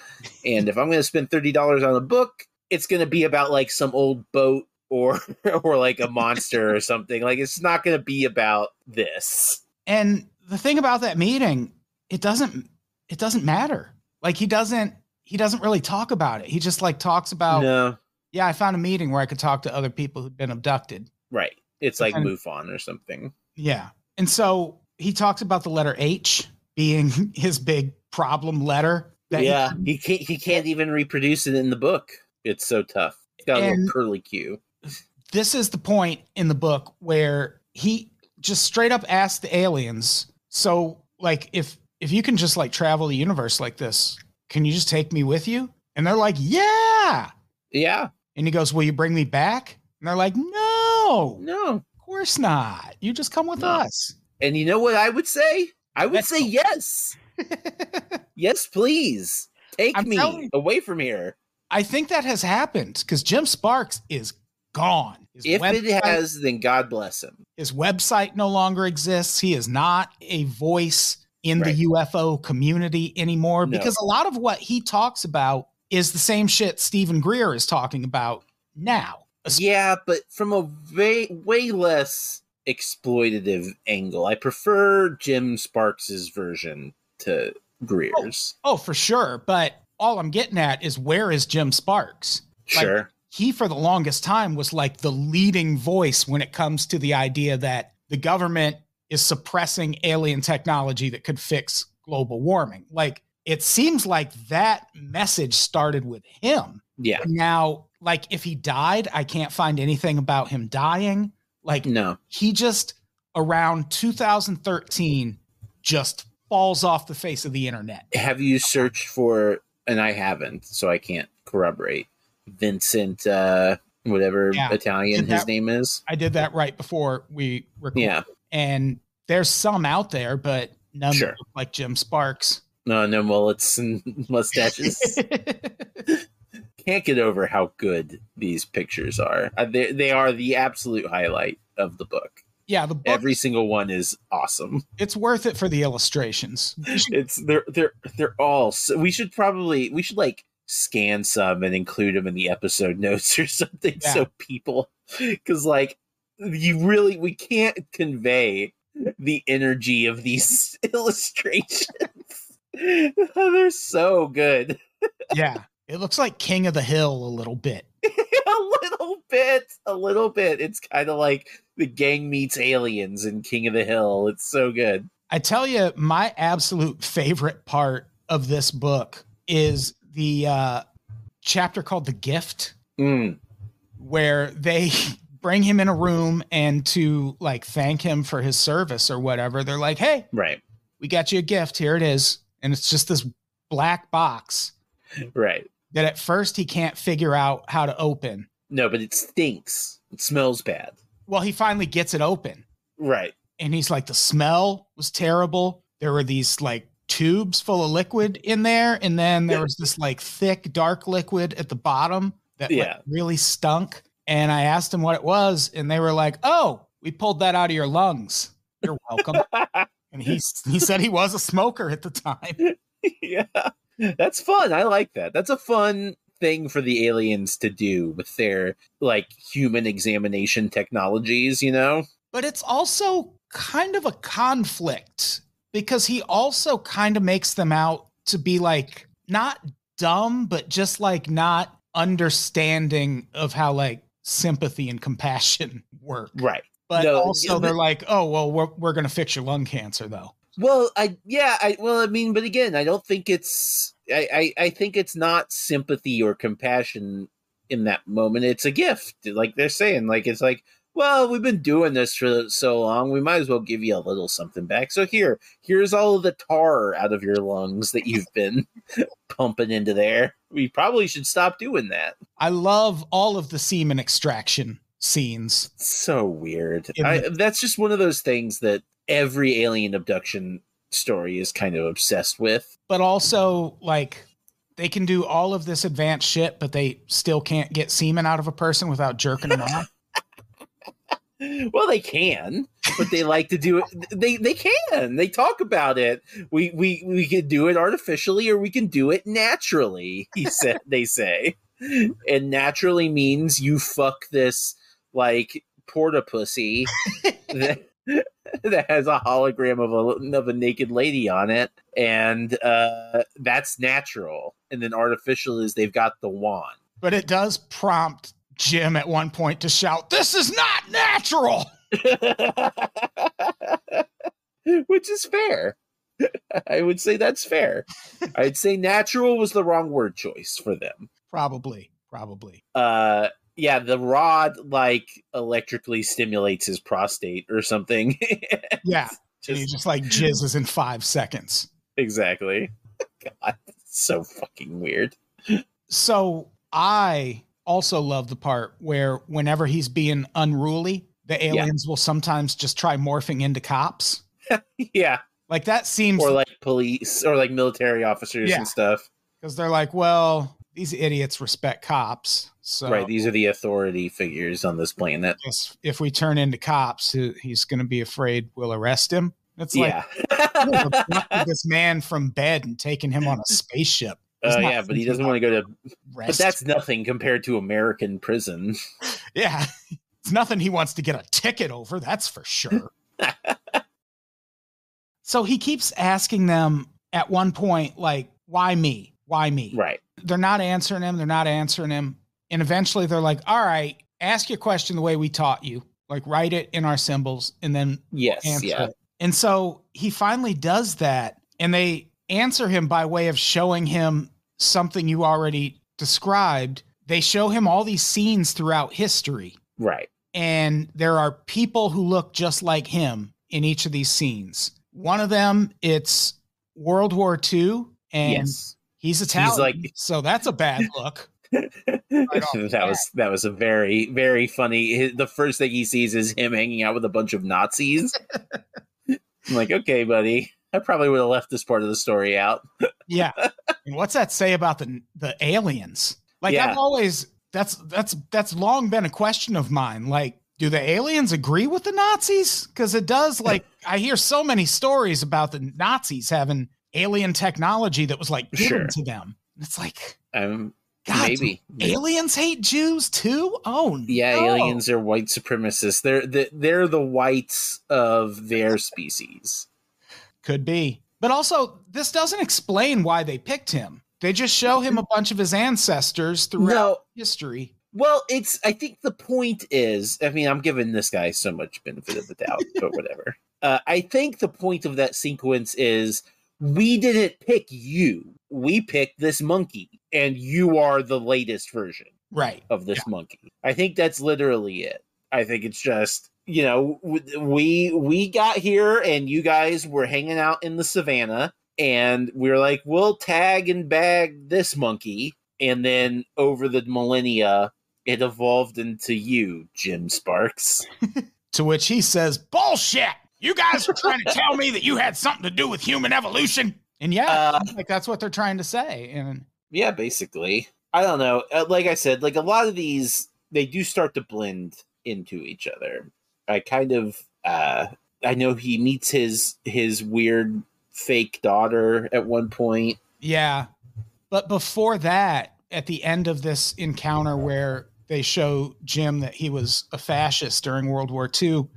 And if I'm going to spend thirty dollars on a book, it's going to be about like some old boat or, or like a monster or something. Like it's not going to be about this. And the thing about that meeting, it doesn't, it doesn't matter. Like he doesn't, he doesn't really talk about it. He just like talks about, no. yeah, I found a meeting where I could talk to other people who'd been abducted. Right. It's like Mufon or something. Yeah. And so he talks about the letter H being his big problem letter. That yeah. He, he, can't, he can't even reproduce it in the book. It's so tough. It's got a little curly Q. This is the point in the book where he just straight up asks the aliens, so like, if, if you can just like travel the universe like this, can you just take me with you? And they're like, yeah. Yeah. And he goes, will you bring me back? And they're like, no. No, of course not. You just come with no. us. And you know what I would say? I would That's say cool. yes. Yes, please. Take I'm me telling, away from here. I think that has happened because Jim Sparks is gone. His if website, it has, then God bless him. His website no longer exists. He is not a voice in right. the U F O community anymore no. because a lot of what he talks about is the same shit Stephen Greer is talking about now. Yeah, but from a way, way less exploitative angle. I prefer Jim Sparks's version to Greer's. Oh, oh, for sure. But all I'm getting at is, where is Jim Sparks? Sure. Like, he, for the longest time, was like the leading voice when it comes to the idea that the government is suppressing alien technology that could fix global warming. Like, it seems like that message started with him. Yeah. Now... like, if he died, I can't find anything about him dying. Like, no, he just around two thousand thirteen just falls off the face of the internet. Have you searched for, and I haven't, so I can't corroborate, Vincent, uh, whatever yeah, Italian that, his name is? I did that right before we recorded. Yeah. And there's some out there, but none sure. look like Jim Sparks. No, no mullets and mustaches. Can't get over how good these pictures are. They, they are the absolute highlight of the book. Yeah, the book, every single one is awesome. It's worth it for the illustrations. It's they're they're they're all. So we should probably we should like scan some and include them in the episode notes or something. Yeah. So people, because like you really we can't convey the energy of these illustrations. Oh, they're so good. Yeah. It looks like King of the Hill a little bit. a little bit. A little bit. It's kind of like the gang meets aliens in King of the Hill. It's so good. I tell you, my absolute favorite part of this book is the uh, chapter called The Gift, mm. where they bring him in a room and to like thank him for his service or whatever. They're like, hey, right. we got you a gift. Here it is. And it's just this black box. Right. That at first he can't figure out how to open. No, but it stinks. It smells bad. Well, he finally gets it open. Right. And he's like, the smell was terrible. There were these like tubes full of liquid in there. And then there was this like thick, dark liquid at the bottom that yeah. like, really stunk. And I asked him what it was. And they were like, oh, we pulled that out of your lungs. You're welcome. And he, he said he was a smoker at the time. Yeah. That's fun. I like that. That's a fun thing for the aliens to do with their like human examination technologies, you know? But it's also kind of a conflict because he also kind of makes them out to be like not dumb, but just like not understanding of how like sympathy and compassion work. Right. But no, also they're the, like, oh, well, we're, we're going to fix your lung cancer, though. Well, I yeah, I well, I mean, but again, I don't think it's I, I, I think it's not sympathy or compassion in that moment. It's a gift. Like they're saying, like, it's like, well, we've been doing this for so long. We might as well give you a little something back. So here, here's all of the tar out of your lungs that you've been pumping into there. We probably should stop doing that. I love all of the semen extraction scenes. So weird. The- I, that's just one of those things that every alien abduction story is kind of obsessed with. But also, like, they can do all of this advanced shit, but they still can't get semen out of a person without jerking them off. Well, they can, but they like to do it. They they can. They talk about it. We we we can do it artificially, or we can do it naturally. He said. They say, and naturally means you fuck this like porta pussy that, that has a hologram of a of a naked lady on it, and uh, that's natural. And then artificial is they've got the wand. But it does prompt Jim at one point to shout, "This is not natural," which is fair. I would say that's fair. I'd say natural was the wrong word choice for them. Probably, probably. Uh, yeah, the rod like electrically stimulates his prostate or something. Yeah, just, he just like jizzes in five seconds. Exactly. God, it's so fucking weird. So I also love the part where whenever he's being unruly, the aliens yeah. will sometimes just try morphing into cops. Yeah. Like that seems or like police or like military officers yeah. and stuff. Because they're like, well, these idiots respect cops. So right. These are the authority figures on this planet. If we turn into cops, he's going to be afraid we'll arrest him. It's like yeah. this man from bed and taking him on a spaceship. Oh, uh, yeah, but he doesn't want to go to rest. But that's nothing compared to American prison. Yeah, it's nothing he wants to get a ticket over, that's for sure. So he keeps asking them at one point, like, why me? Why me? Right. They're not answering him. They're not answering him. And eventually they're like, all right, ask your question the way we taught you. Like, write it in our symbols and then yes, answer yeah. it. And so he finally does that, and they answer him by way of showing him something you already described. They show him all these scenes throughout history. Right. And there are people who look just like him in each of these scenes. One of them, it's World War Two, and yes. he's Italian. He's like, so that's a bad look. Right that back. was that was a very, very funny. His, the first thing he sees is him hanging out with a bunch of Nazis. I'm like, okay, buddy. I probably would have left this part of the story out. Yeah. And what's that say about the the aliens? Like yeah. I've always, that's, that's, that's long been a question of mine. Like, do the aliens agree with the Nazis? Cause it does. Like, I hear so many stories about the Nazis having alien technology that was like given sure. to them. It's like, um, God, maybe aliens hate Jews too. Oh yeah. No. Aliens are white supremacists. They're the, they're the whites of their species. Could be. But also, this doesn't explain why they picked him. They just show him a bunch of his ancestors throughout no. history. Well, it's, I think the point is, I mean, I'm giving this guy so much benefit of the doubt, but whatever. Uh, I think the point of that sequence is, we didn't pick you. We picked this monkey, and you are the latest version right. of this yeah. monkey. I think that's literally it. I think it's just, you know, we we got here and you guys were hanging out in the savannah, and we were like, we'll tag and bag this monkey. And then over the millennia, it evolved into you, Jim Sparks. To which he says, bullshit! You guys were trying to tell me that you had something to do with human evolution. And yeah, uh, like that's what they're trying to say. And yeah, basically. I don't know. Like I said, like a lot of these, they do start to blend into each other. I kind of, uh, I know he meets his, his weird fake daughter at one point. Yeah. But before that, at the end of this encounter where they show Jim that he was a fascist during World War Two,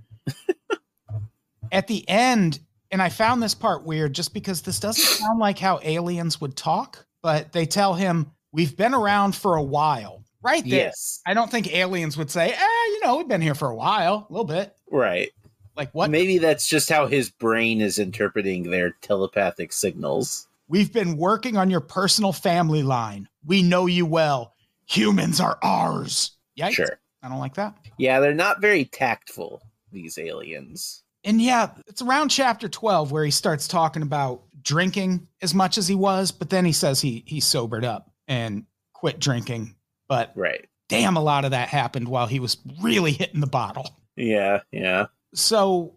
at the end, and I found this part weird just because this doesn't sound like how aliens would talk, but they tell him, we've been around for a while. right there. Yes. I don't think aliens would say, eh, you know, we've been here for a while, a little bit. Right. Like what? Maybe that's just how his brain is interpreting their telepathic signals. We've been working on your personal family line. We know you well. Humans are ours. Yikes. Sure. I don't like that. Yeah, they're not very tactful, these aliens. And yeah, it's around chapter twelve where he starts talking about drinking as much as he was, but then he says he he sobered up and quit drinking. But right. Damn, a lot of that happened while he was really hitting the bottle. Yeah, yeah. So,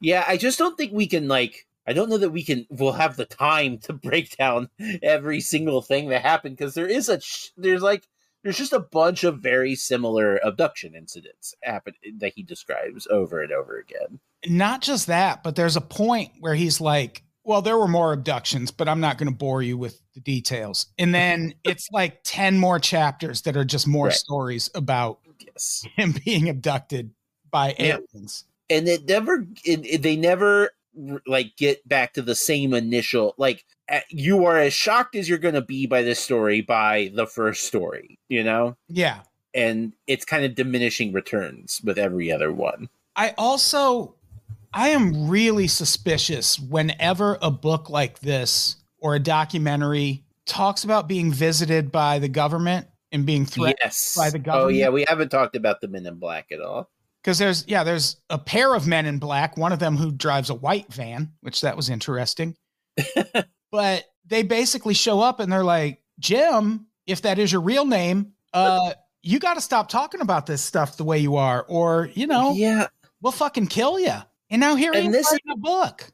yeah, I just don't think we can, like, I don't know that we can, we'll have the time to break down every single thing that happened, because there is a, there's like, there's just a bunch of very similar abduction incidents happen that he describes over and over again. Not just that, but there's a point where he's like, well, there were more abductions, but I'm not going to bore you with the details. And then it's like ten more chapters that are just more right. stories about yes. him being abducted by yeah. aliens. And it never, it, it, they never like get back to the same initial, like uh, you are as shocked as you're going to be by this story by the first story, you know? Yeah. And it's kind of diminishing returns with every other one. I also, I am really suspicious whenever a book like this or a documentary talks about being visited by the government and being threatened yes. by the government. Oh yeah. We haven't talked about the Men in Black at all. Because there's, yeah, there's a pair of men in black, one of them who drives a white van, which that was interesting. But they basically show up and they're like, Jim, if that is your real name, uh, you got to stop talking about this stuff the way you are, or, you know, yeah, we'll fucking kill you. And now here he's writing a book.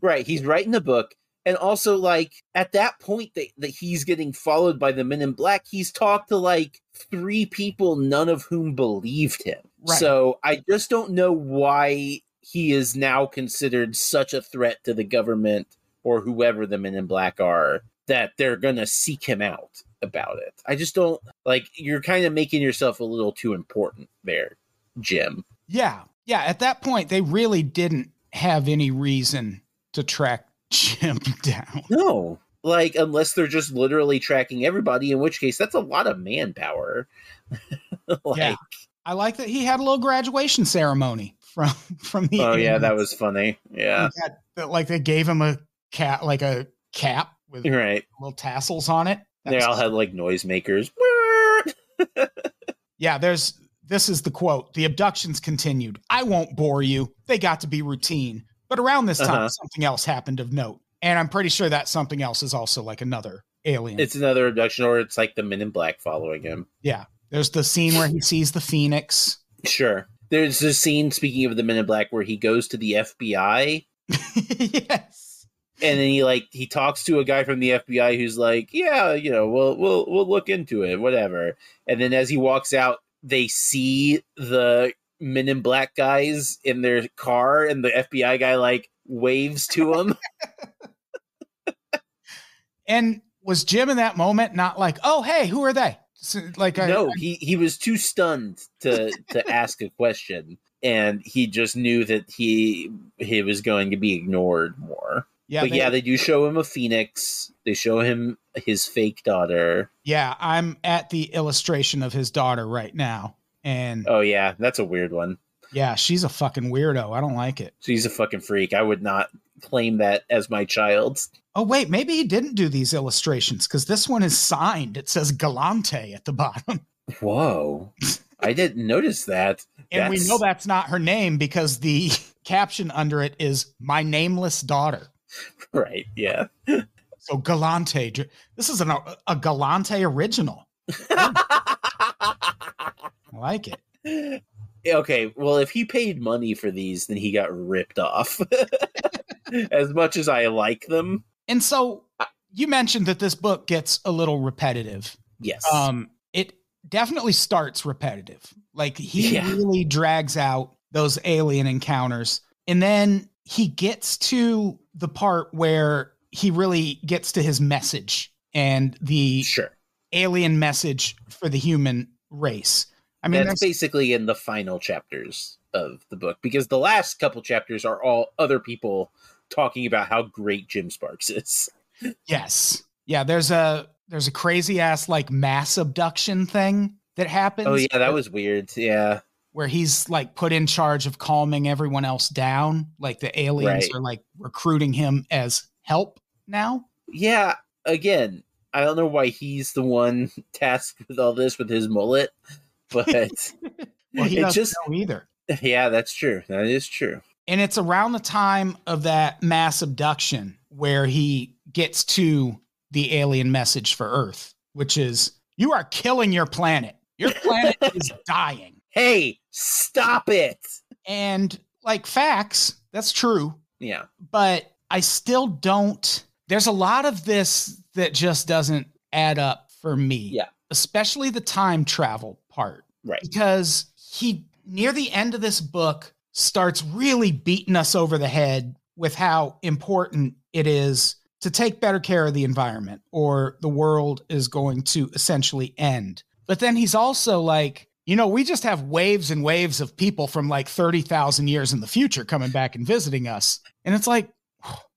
Right. He's writing a book. And also, like, at that point that, that he's getting followed by the Men in Black, he's talked to, like, three people, none of whom believed him. Right. So I just don't know why he is now considered such a threat to the government or whoever the Men in Black are that they're going to seek him out about it. I just don't, like, you're kind of making yourself a little too important there, Jim. Yeah. Yeah. At that point, they really didn't have any reason to track Jim down. No, like, unless they're just literally tracking everybody, in which case that's a lot of manpower. Like, yeah. I like that he had a little graduation ceremony from from the oh eighties. Yeah, that was funny. Yeah, had, like they gave him a cat like a cap with right. little tassels on it. That they all cool. had like noisemakers. Yeah, there's this is the quote: "The abductions continued. I won't bore you. They got to be routine. But around this time, uh-huh. something else happened of note." And I'm pretty sure that something else is also like another alien. It's another abduction, or it's like the Men in Black following him. Yeah. There's the scene where he sees the Phoenix. Sure. There's the scene, speaking of the Men in Black, where he goes to the F B I. Yes. And then he like he talks to a guy from the F B I who's like, yeah, you know, we'll we'll we'll look into it, whatever. And then as he walks out, they see the Men in Black guys in their car, and the F B I guy like waves to him. And was Jim in that moment not like, oh hey, who are they? Like, I, no, I, he he was too stunned to to ask a question, and he just knew that he he was going to be ignored more. Yeah, but they, yeah, they do show him a Phoenix. They show him his fake daughter. Yeah, I'm at the illustration of his daughter right now. And oh yeah, that's a weird one. Yeah, she's a fucking weirdo. I don't like it. She's a fucking freak. I would not claim that as my child. Oh wait, maybe he didn't do these illustrations, because this one is signed. It says Galante at the bottom. Whoa. I didn't notice that. And that's... we know that's not her name, because the caption under it is "my nameless daughter." Right, yeah. So Galante, this is an, a Galante original. I like it. Okay, well, if he paid money for these, then he got ripped off. As much as I like them. And so you mentioned that this book gets a little repetitive. Yes. Um, it definitely starts repetitive. Like, he yeah. really drags out those alien encounters. And then he gets to the part where he really gets to his message and the sure. alien message for the human race. I mean, that's basically in the final chapters of the book, because the last couple chapters are all other people talking about how great Jim Sparks is. Yes. Yeah. There's a, there's a crazy ass like mass abduction thing that happens. Oh yeah, that was weird. Yeah. Where he's like put in charge of calming everyone else down. Like the aliens right. are like recruiting him as help now. Yeah. Again, I don't know why he's the one tasked with all this with his mullet, but well, he doesn't just, know either. Yeah, that's true. That is true. And it's around the time of that mass abduction where he gets to the alien message for Earth, which is, you are killing your planet. Your planet is dying. Hey, stop it. And like facts, that's true. Yeah. But I still don't. There's a lot of this that just doesn't add up for me. Yeah. Especially the time travel part. Right. Because he, near the end of this book, starts really beating us over the head with how important it is to take better care of the environment or the world is going to essentially end. But then he's also like, you know, we just have waves and waves of people from like thirty thousand years in the future coming back and visiting us. And it's like,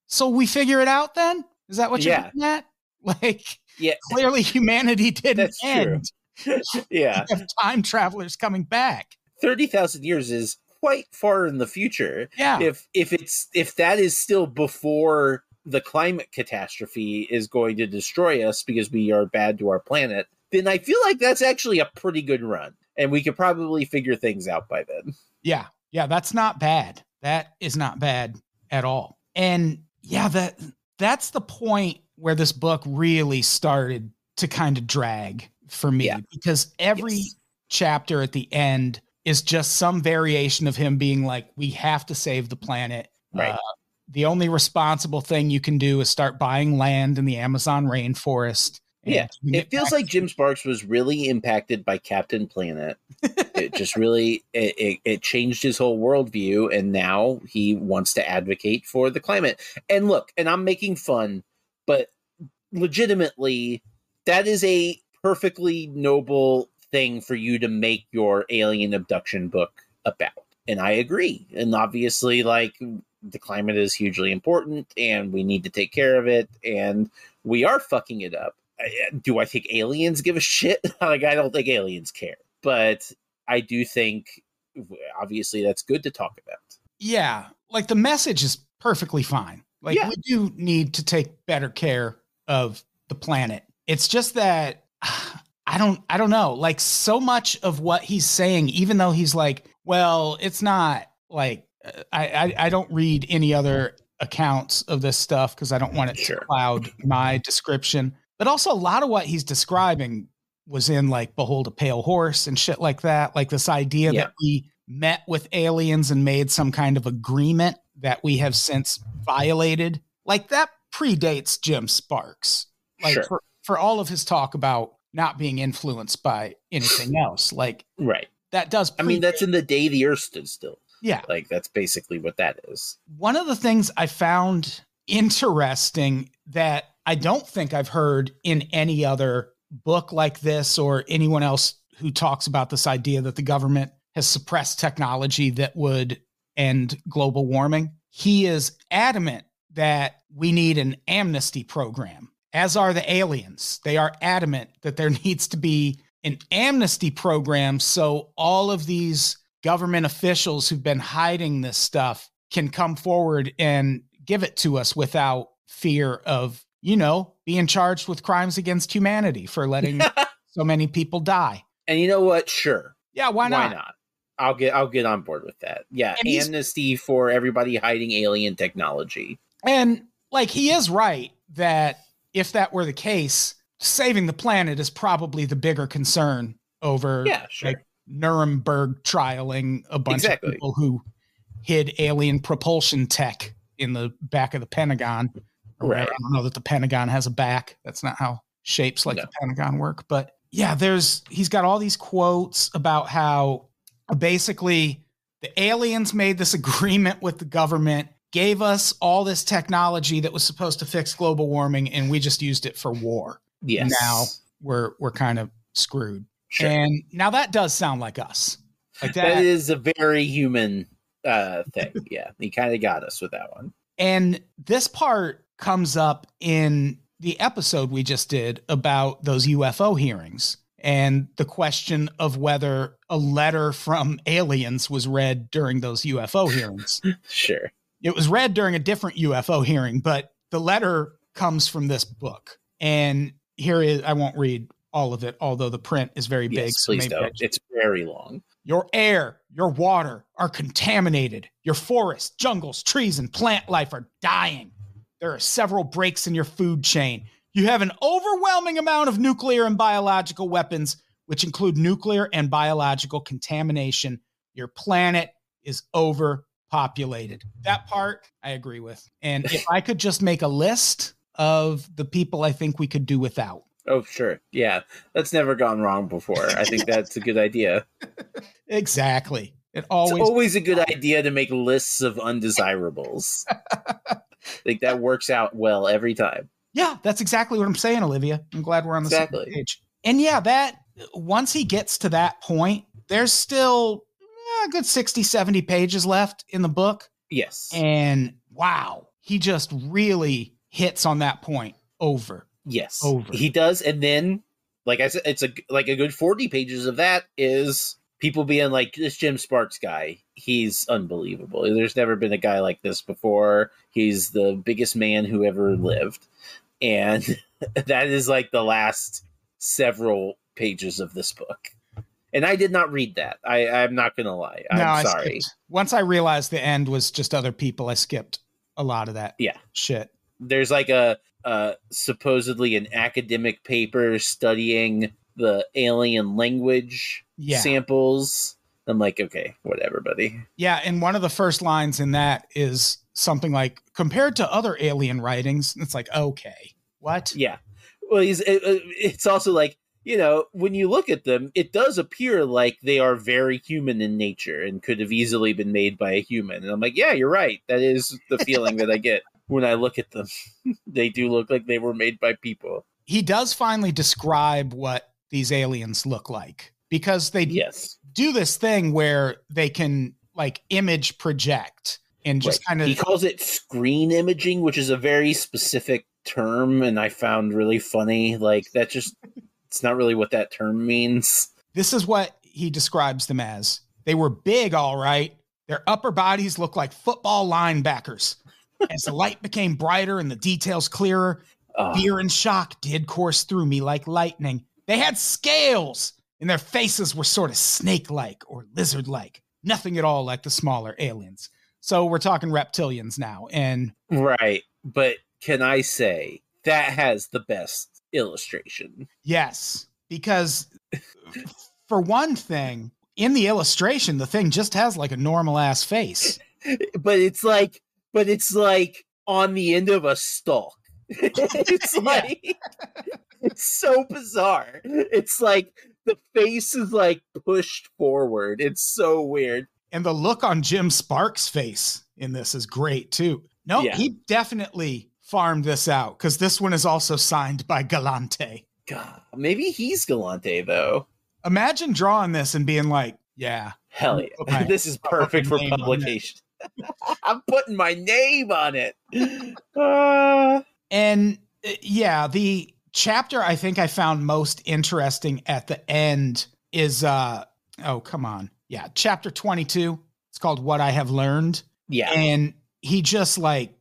so we figure it out then? Is that what you're yeah. getting at? Like, yeah. clearly humanity didn't That's end. True. Yeah. We have time travelers coming back. thirty thousand years is quite far in the future. Yeah. If if it's if that is still before the climate catastrophe is going to destroy us because we are bad to our planet, then I feel like that's actually a pretty good run. And we could probably figure things out by then. Yeah. Yeah, that's not bad. That is not bad at all. And yeah, that that's the point where this book really started to kind of drag for me yeah. because every yes. chapter at the end is just some variation of him being like, we have to save the planet. Right. Uh, the only responsible thing you can do is start buying land in the Amazon rainforest. Yeah. It feels like Jim Sparks was really impacted by Captain Planet. It just really, it, it, it changed his whole worldview. And now he wants to advocate for the climate. And look, and I'm making fun, but legitimately that is a perfectly noble thing for you to make your alien abduction book about. And I agree. And obviously, like, the climate is hugely important and we need to take care of it. And we are fucking it up. Do I think aliens give a shit? Like, I don't think aliens care, but I do think obviously that's good to talk about. Yeah. Like, the message is perfectly fine. Like yeah. we do need to take better care of the planet. It's just that I don't, I don't know. Like, so much of what he's saying, even though he's like, well, it's not like, I, I, I don't read any other accounts of this stuff because I don't want it sure. to cloud my description. But also, a lot of what he's describing was in like Behold a Pale Horse and shit like that. Like, this idea yeah. that we met with aliens and made some kind of agreement that we have since violated. Like, that predates Jim Sparks. Like sure. for, for all of his talk about not being influenced by anything else. Like right. that does. Predate- I mean, that's in The Day the Earth Stood Still. Yeah. Like, that's basically what that is. One of the things I found interesting that I don't think I've heard in any other book like this or anyone else who talks about this idea that the government has suppressed technology that would end global warming. He is adamant that we need an amnesty program, as are the aliens. They are adamant that there needs to be an amnesty program so all of these government officials who've been hiding this stuff can come forward and give it to us without fear of, you know, being charged with crimes against humanity for letting so many people die. And you know what? Sure. Yeah. Why not? Why not? I'll get, I'll get on board with that. Yeah. And amnesty for everybody hiding alien technology. And like, he is right that if that were the case, saving the planet is probably the bigger concern over yeah, sure. like Nuremberg trialing a bunch exactly. of people who hid alien propulsion tech in the back of the Pentagon. Right. I don't know that the Pentagon has a back. That's not how shapes like no. the Pentagon work. But yeah, there's, he's got all these quotes about how basically the aliens made this agreement with the government, gave us all this technology that was supposed to fix global warming, and we just used it for war. Yes. Now we're, we're kind of screwed. Sure. And now that does sound like us. Like that, that is a very human uh, thing. Yeah. He kind of got us with that one. And this part comes up in the episode we just did about those U F O hearings and the question of whether a letter from aliens was read during those U F O hearings. Sure. It was read during a different U F O hearing, but the letter comes from this book. And here is, I won't read all of it, although the print is very yes, big. Please so don't. Just, it's very long. Your air, your water are contaminated. Your forests, jungles, trees, and plant life are dying. There are several breaks in your food chain. You have an overwhelming amount of nuclear and biological weapons, which include nuclear and biological contamination. Your planet is overpopulated. That part I agree with. And if I could just make a list of the people I think we could do without. Oh, sure. Yeah. That's never gone wrong before. I think that's a good idea. Exactly. It always It's always a good idea to make lists of undesirables. Like that works out well every time. Yeah, that's exactly what I'm saying, Olivia. I'm glad we're on the exactly. same page. And yeah, that once he gets to that point, there's still a good sixty, seventy pages left in the book. Yes. And wow, he just really hits on that point over. Yes, over. He does. And then, like I said, it's a, like a good forty pages of that is people being like, this Jim Sparks guy, he's unbelievable. There's never been a guy like this before. He's the biggest man who ever lived. And that is like the last several pages of this book. And I did not read that. I, I'm not going to lie. I'm no, sorry. I Once I realized the end was just other people, I skipped a lot of that yeah. shit. There's like a uh, supposedly an academic paper studying the alien language yeah. samples. I'm like, okay, whatever, buddy. Yeah. And one of the first lines in that is something like, compared to other alien writings. It's like, okay, what? Yeah. Well, it's, it, it's also like, you know, when you look at them, it does appear like they are very human in nature and could have easily been made by a human. And I'm like, yeah, you're right. That is the feeling that I get. When I look at them, they do look like they were made by people. He does finally describe what these aliens look like because they yes. do this thing where they can like image project and just right. kind of. He calls it screen imaging, which is a very specific term. And I found really funny. Like that just it's not really what that term means. This is what he describes them as. They were big. All right. Their upper bodies look like football linebackers. As the light became brighter and the details clearer, uh, fear and shock did course through me like lightning. They had scales, and their faces were sort of snake-like or lizard-like. Nothing at all like the smaller aliens. So we're talking reptilians now. And right, but can I say that has the best illustration? Yes, because for one thing, in the illustration, the thing just has like a normal-ass face. But it's like But it's like on the end of a stalk. It's like, it's so bizarre. It's like the face is like pushed forward. It's so weird. And the look on Jim Sparks' face in this is great too. No, yeah. He definitely farmed this out because this one is also signed by Galante. God, maybe he's Galante though. Imagine drawing this and being like, yeah. Hell yeah. Okay. This is perfect for publication. I'm putting my name on it. Uh, and uh, yeah, the chapter I think I found most interesting at the end is, uh, oh, come on. Yeah. Chapter twenty-two. It's called What I Have Learned. Yeah. And he just like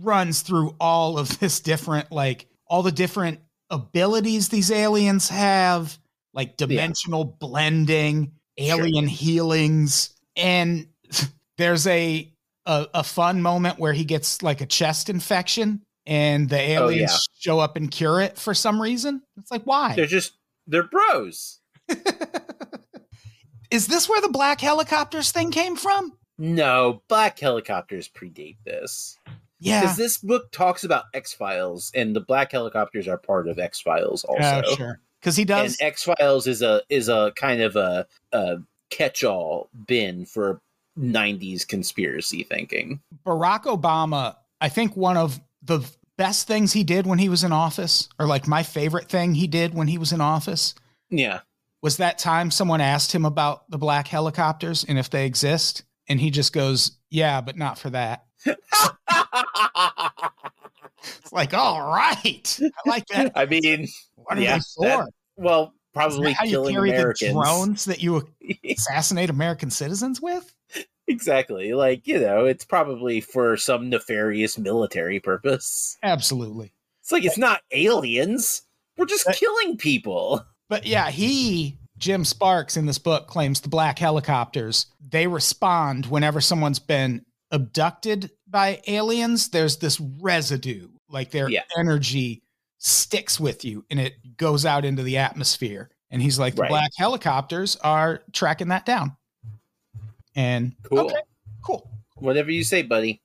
runs through all of this different, like all the different abilities these aliens have, like dimensional yeah. blending, alien sure. healings. And There's a, a a fun moment where he gets like a chest infection and the aliens oh, yeah. show up and cure it for some reason. It's like, why? They're just, they're bros. Is this where the black helicopters thing came from? No, black helicopters predate this. Yeah. Because this book talks about X-Files and the black helicopters are part of X-Files also. Oh, sure. Because he does. And X-Files is a, is a kind of a, a catch-all bin for nineties conspiracy thinking. Barack Obama, I think one of the best things he did when he was in office, or like my favorite thing he did when he was in office, yeah, was that time someone asked him about the black helicopters and if they exist, and he just goes, yeah, but not for that. It's like, all right. I like that. I mean, what are yeah, they for? That, well, probably how killing you carry Americans. The drones that you assassinate American citizens with? Exactly. Like, you know, it's probably for some nefarious military purpose. Absolutely. It's like, it's not aliens. We're just but, killing people. But yeah, he, Jim Sparks, in this book claims the black helicopters, they respond whenever someone's been abducted by aliens. There's this residue, like their yeah. energy sticks with you and it goes out into the atmosphere. And he's like, the right. black helicopters are tracking that down. And cool. Okay, cool. Whatever you say, buddy.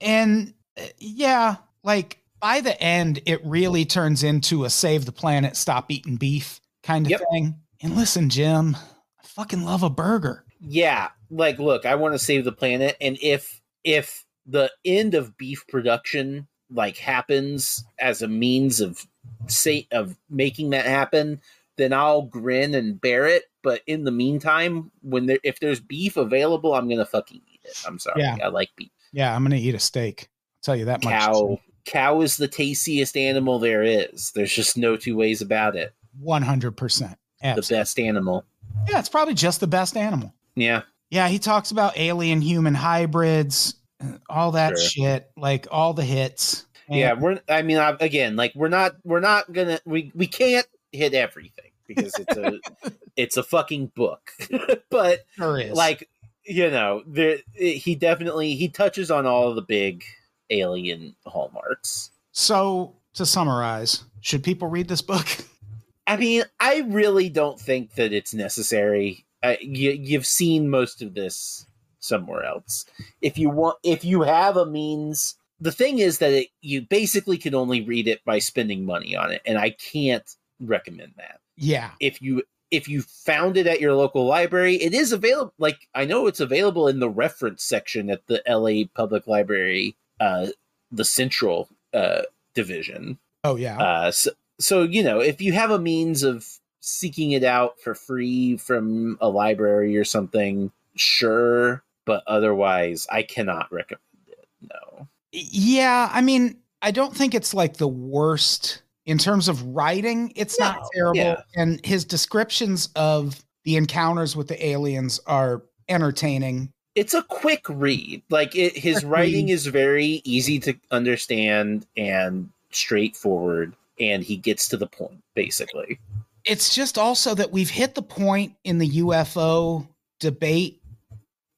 And uh, yeah, like by the end, it really turns into a save the planet, stop eating beef kind of yep. thing. And listen, Jim, I fucking love a burger. Yeah. Like, look, I want to save the planet. And if, if the end of beef production like happens as a means of say of making that happen, then I'll grin and bear it. But in the meantime, when there, if there's beef available, I'm going to fucking eat it. I'm sorry. Yeah. I like beef. Yeah. I'm going to eat a steak. I'll tell you that much. Cow, cow is the tastiest animal there is. There's just no two ways about it. one hundred percent. Absolutely. The best animal. Yeah. It's probably just the best animal. Yeah. Yeah. He talks about alien human hybrids, all that sure. shit, like all the hits. And yeah. We're, I mean, I, again, like we're not, we're not going to, we, we can't hit everything. Because it's a it's a fucking book. But sure is. Like, you know, there he definitely he touches on all of the big alien hallmarks. So to summarize, should people read this book? I mean, I really don't think that it's necessary. I, you, you've seen most of this somewhere else. If you want, if you have a means, the thing is that it, you basically can only read it by spending money on it, and I can't recommend that. Yeah. If you if you found it at your local library, it is available. Like, I know it's available in the reference section at the L A Public Library, uh, the Central uh, Division. Oh, yeah. Uh, so, so, you know, if you have a means of seeking it out for free from a library or something, sure. But otherwise, I cannot recommend it. No. Yeah. I mean, I don't think it's like the worst. In terms of writing, it's no, not terrible. Yeah. And his descriptions of the encounters with the aliens are entertaining. It's a quick read. Like it, his quick writing read. Is very easy to understand and straightforward. And he gets to the point, basically. It's just also that we've hit the point in the U F O debate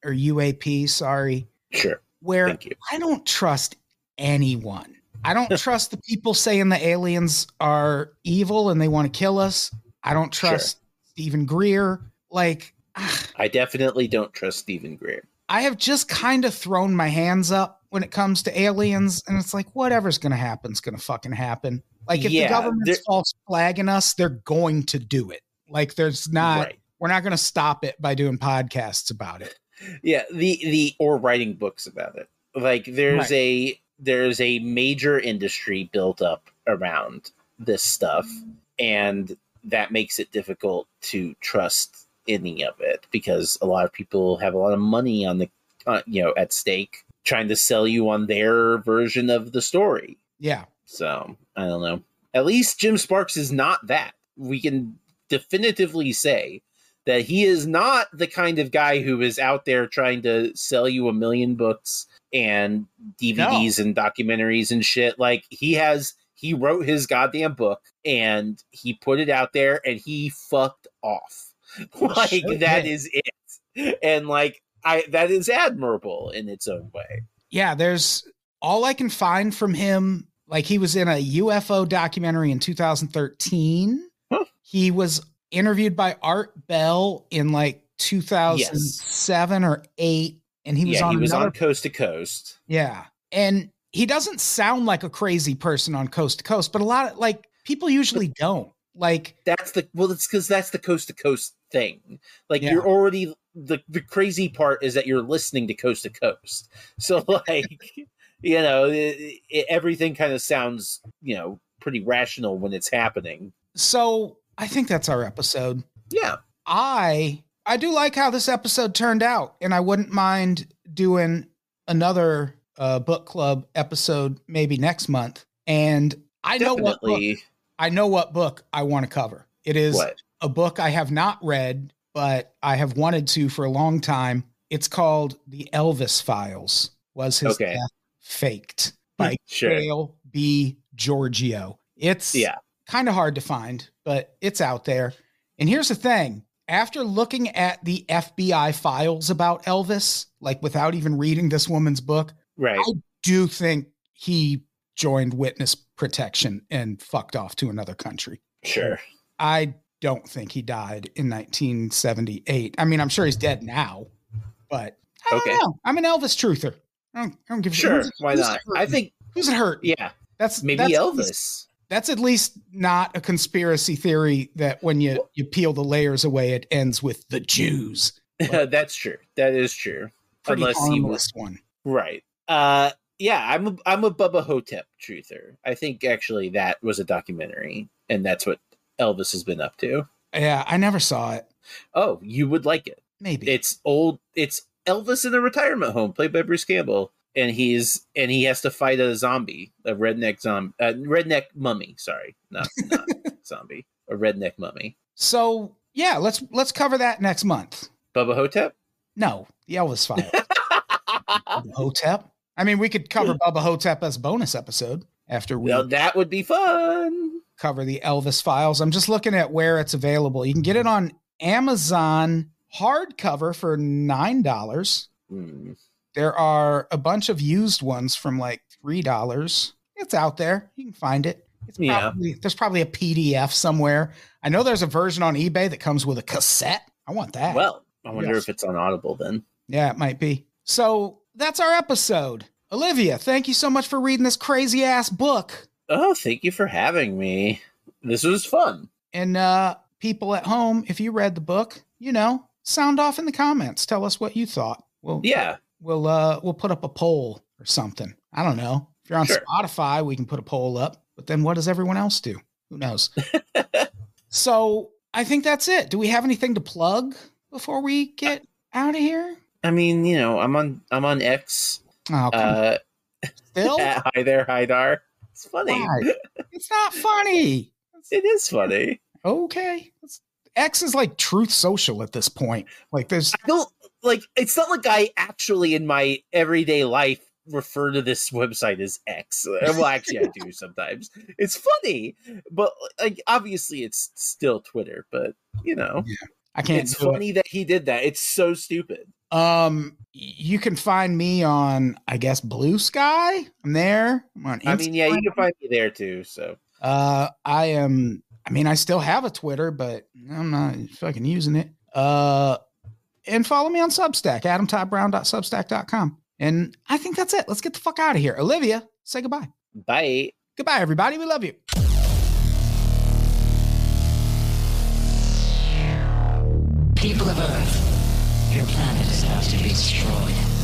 or U A P, sorry. Sure. Where I don't trust anyone. I don't trust the people saying the aliens are evil and they want to kill us. I don't trust sure. Stephen Greer. Like, ugh. I definitely don't trust Stephen Greer. I have just kind of thrown my hands up when it comes to aliens. And it's like, whatever's going to happen is going to fucking happen. Like if yeah, the government's false flagging us, they're going to do it. Like there's not, right. we're not going to stop it by doing podcasts about it. Yeah. The, the, or writing books about it. Like there's right. a, There's a major industry built up around this stuff, and that makes it difficult to trust any of it because a lot of people have a lot of money on the, uh, you know, at stake trying to sell you on their version of the story. Yeah. So I don't know. At least Jim Sparks is not that. We can definitively say that he is not the kind of guy who is out there trying to sell you a million books and D V Ds no. and documentaries and shit. Like he has, he wrote his goddamn book and he put it out there and he fucked off. Like sure that did. Is it. And like, I, that is admirable in its own way. Yeah. There's all I can find from him. Like he was in a U F O documentary in two thousand thirteen. Huh. He was interviewed by Art Bell in like two thousand seven yes. or eight. And he was, yeah, on, he was another... on Coast to Coast. Yeah. And he doesn't sound like a crazy person on Coast to Coast, but a lot of like people usually don't like that's the, well, it's cause that's the Coast to Coast thing. Like yeah. you're already the, the crazy part is that you're listening to Coast to Coast. So like, you know, it, it, everything kind of sounds, you know, pretty rational when it's happening. So I think that's our episode. Yeah. I, I do like how this episode turned out, and I wouldn't mind doing another uh, book club episode maybe next month. And I Definitely. know what book, I know what book I want to cover. It is what? a book I have not read, but I have wanted to for a long time. It's called The Elvis Files. Was his okay. death faked? By sure. Gail B. Giorgio. It's yeah. kind of hard to find, but it's out there. And here's the thing. After looking at the F B I files about Elvis, like without even reading this woman's book, right. I do think he joined witness protection and fucked off to another country. Sure. I don't think he died in nineteen seventy-eight. I mean, I'm sure he's dead now, but I okay. don't know. I'm an Elvis truther. I don't, I don't give a sure. shit. Sure, why not? I think... Who's it hurt? Yeah. That's maybe that's Elvis. At least, that's at least not a conspiracy theory that when you, you peel the layers away, it ends with the Jews. That's true. That is true. Pretty Unless harmless he was one. Right. Uh, yeah, I'm a, I'm a Bubba Ho-Tep truther. I think actually that was a documentary, and that's what Elvis has been up to. Yeah, I never saw it. Oh, you would like it. Maybe. It's old. It's Elvis in a retirement home, played by Bruce Campbell. And he's and he has to fight a zombie, a redneck zombie, a redneck mummy. Sorry, not, not zombie, a redneck mummy. So yeah, let's let's cover that next month. Bubba Ho-Tep? No, the Elvis Files. Bubba Ho-Tep. I mean, we could cover Bubba Ho-Tep as a bonus episode after we. Well, that would be fun. Cover the Elvis Files. I'm just looking at where it's available. You can get it on Amazon hardcover for nine dollars. Mm. There are a bunch of used ones from like three dollars. It's out there. You can find it. It's probably, yeah. There's probably a P D F somewhere. I know there's a version on eBay that comes with a cassette. I want that. Well, I wonder yes. if it's on Audible then. Yeah, it might be. So that's our episode. Olivia, thank you so much for reading this crazy ass book. Oh, thank you for having me. This was fun. And uh, people at home, if you read the book, you know, sound off in the comments. Tell us what you thought. Well, yeah. We'll uh we'll put up a poll or something. I don't know. If you're on sure. Spotify, we can put a poll up. But then what does everyone else do? Who knows? So I think that's it. Do we have anything to plug before we get out of here? I mean, you know, I'm on I'm on X. Oh, uh, still? Hi there, Hydar. It's funny. Why? It's not funny. It is funny. Okay. It's, X is like Truth Social at this point. Like there's. I don't. Like, it's not like I actually in my everyday life refer to this website as X. Well, actually, I do sometimes. It's funny, but like obviously it's still Twitter. But, you know, yeah, I can't. It's funny it. that he did that. It's so stupid. Um, you can find me on, I guess, Blue Sky. I'm there. I'm on Instagram. I mean, yeah, you can find me there, too. So uh, I am. I mean, I still have a Twitter, but I'm not fucking using it. Uh. And follow me on Substack, adam todd brown dot substack dot com. And I think that's it. Let's get the fuck out of here. Olivia, say goodbye. Bye. Goodbye, everybody. We love you. People of Earth, your planet is about to be destroyed.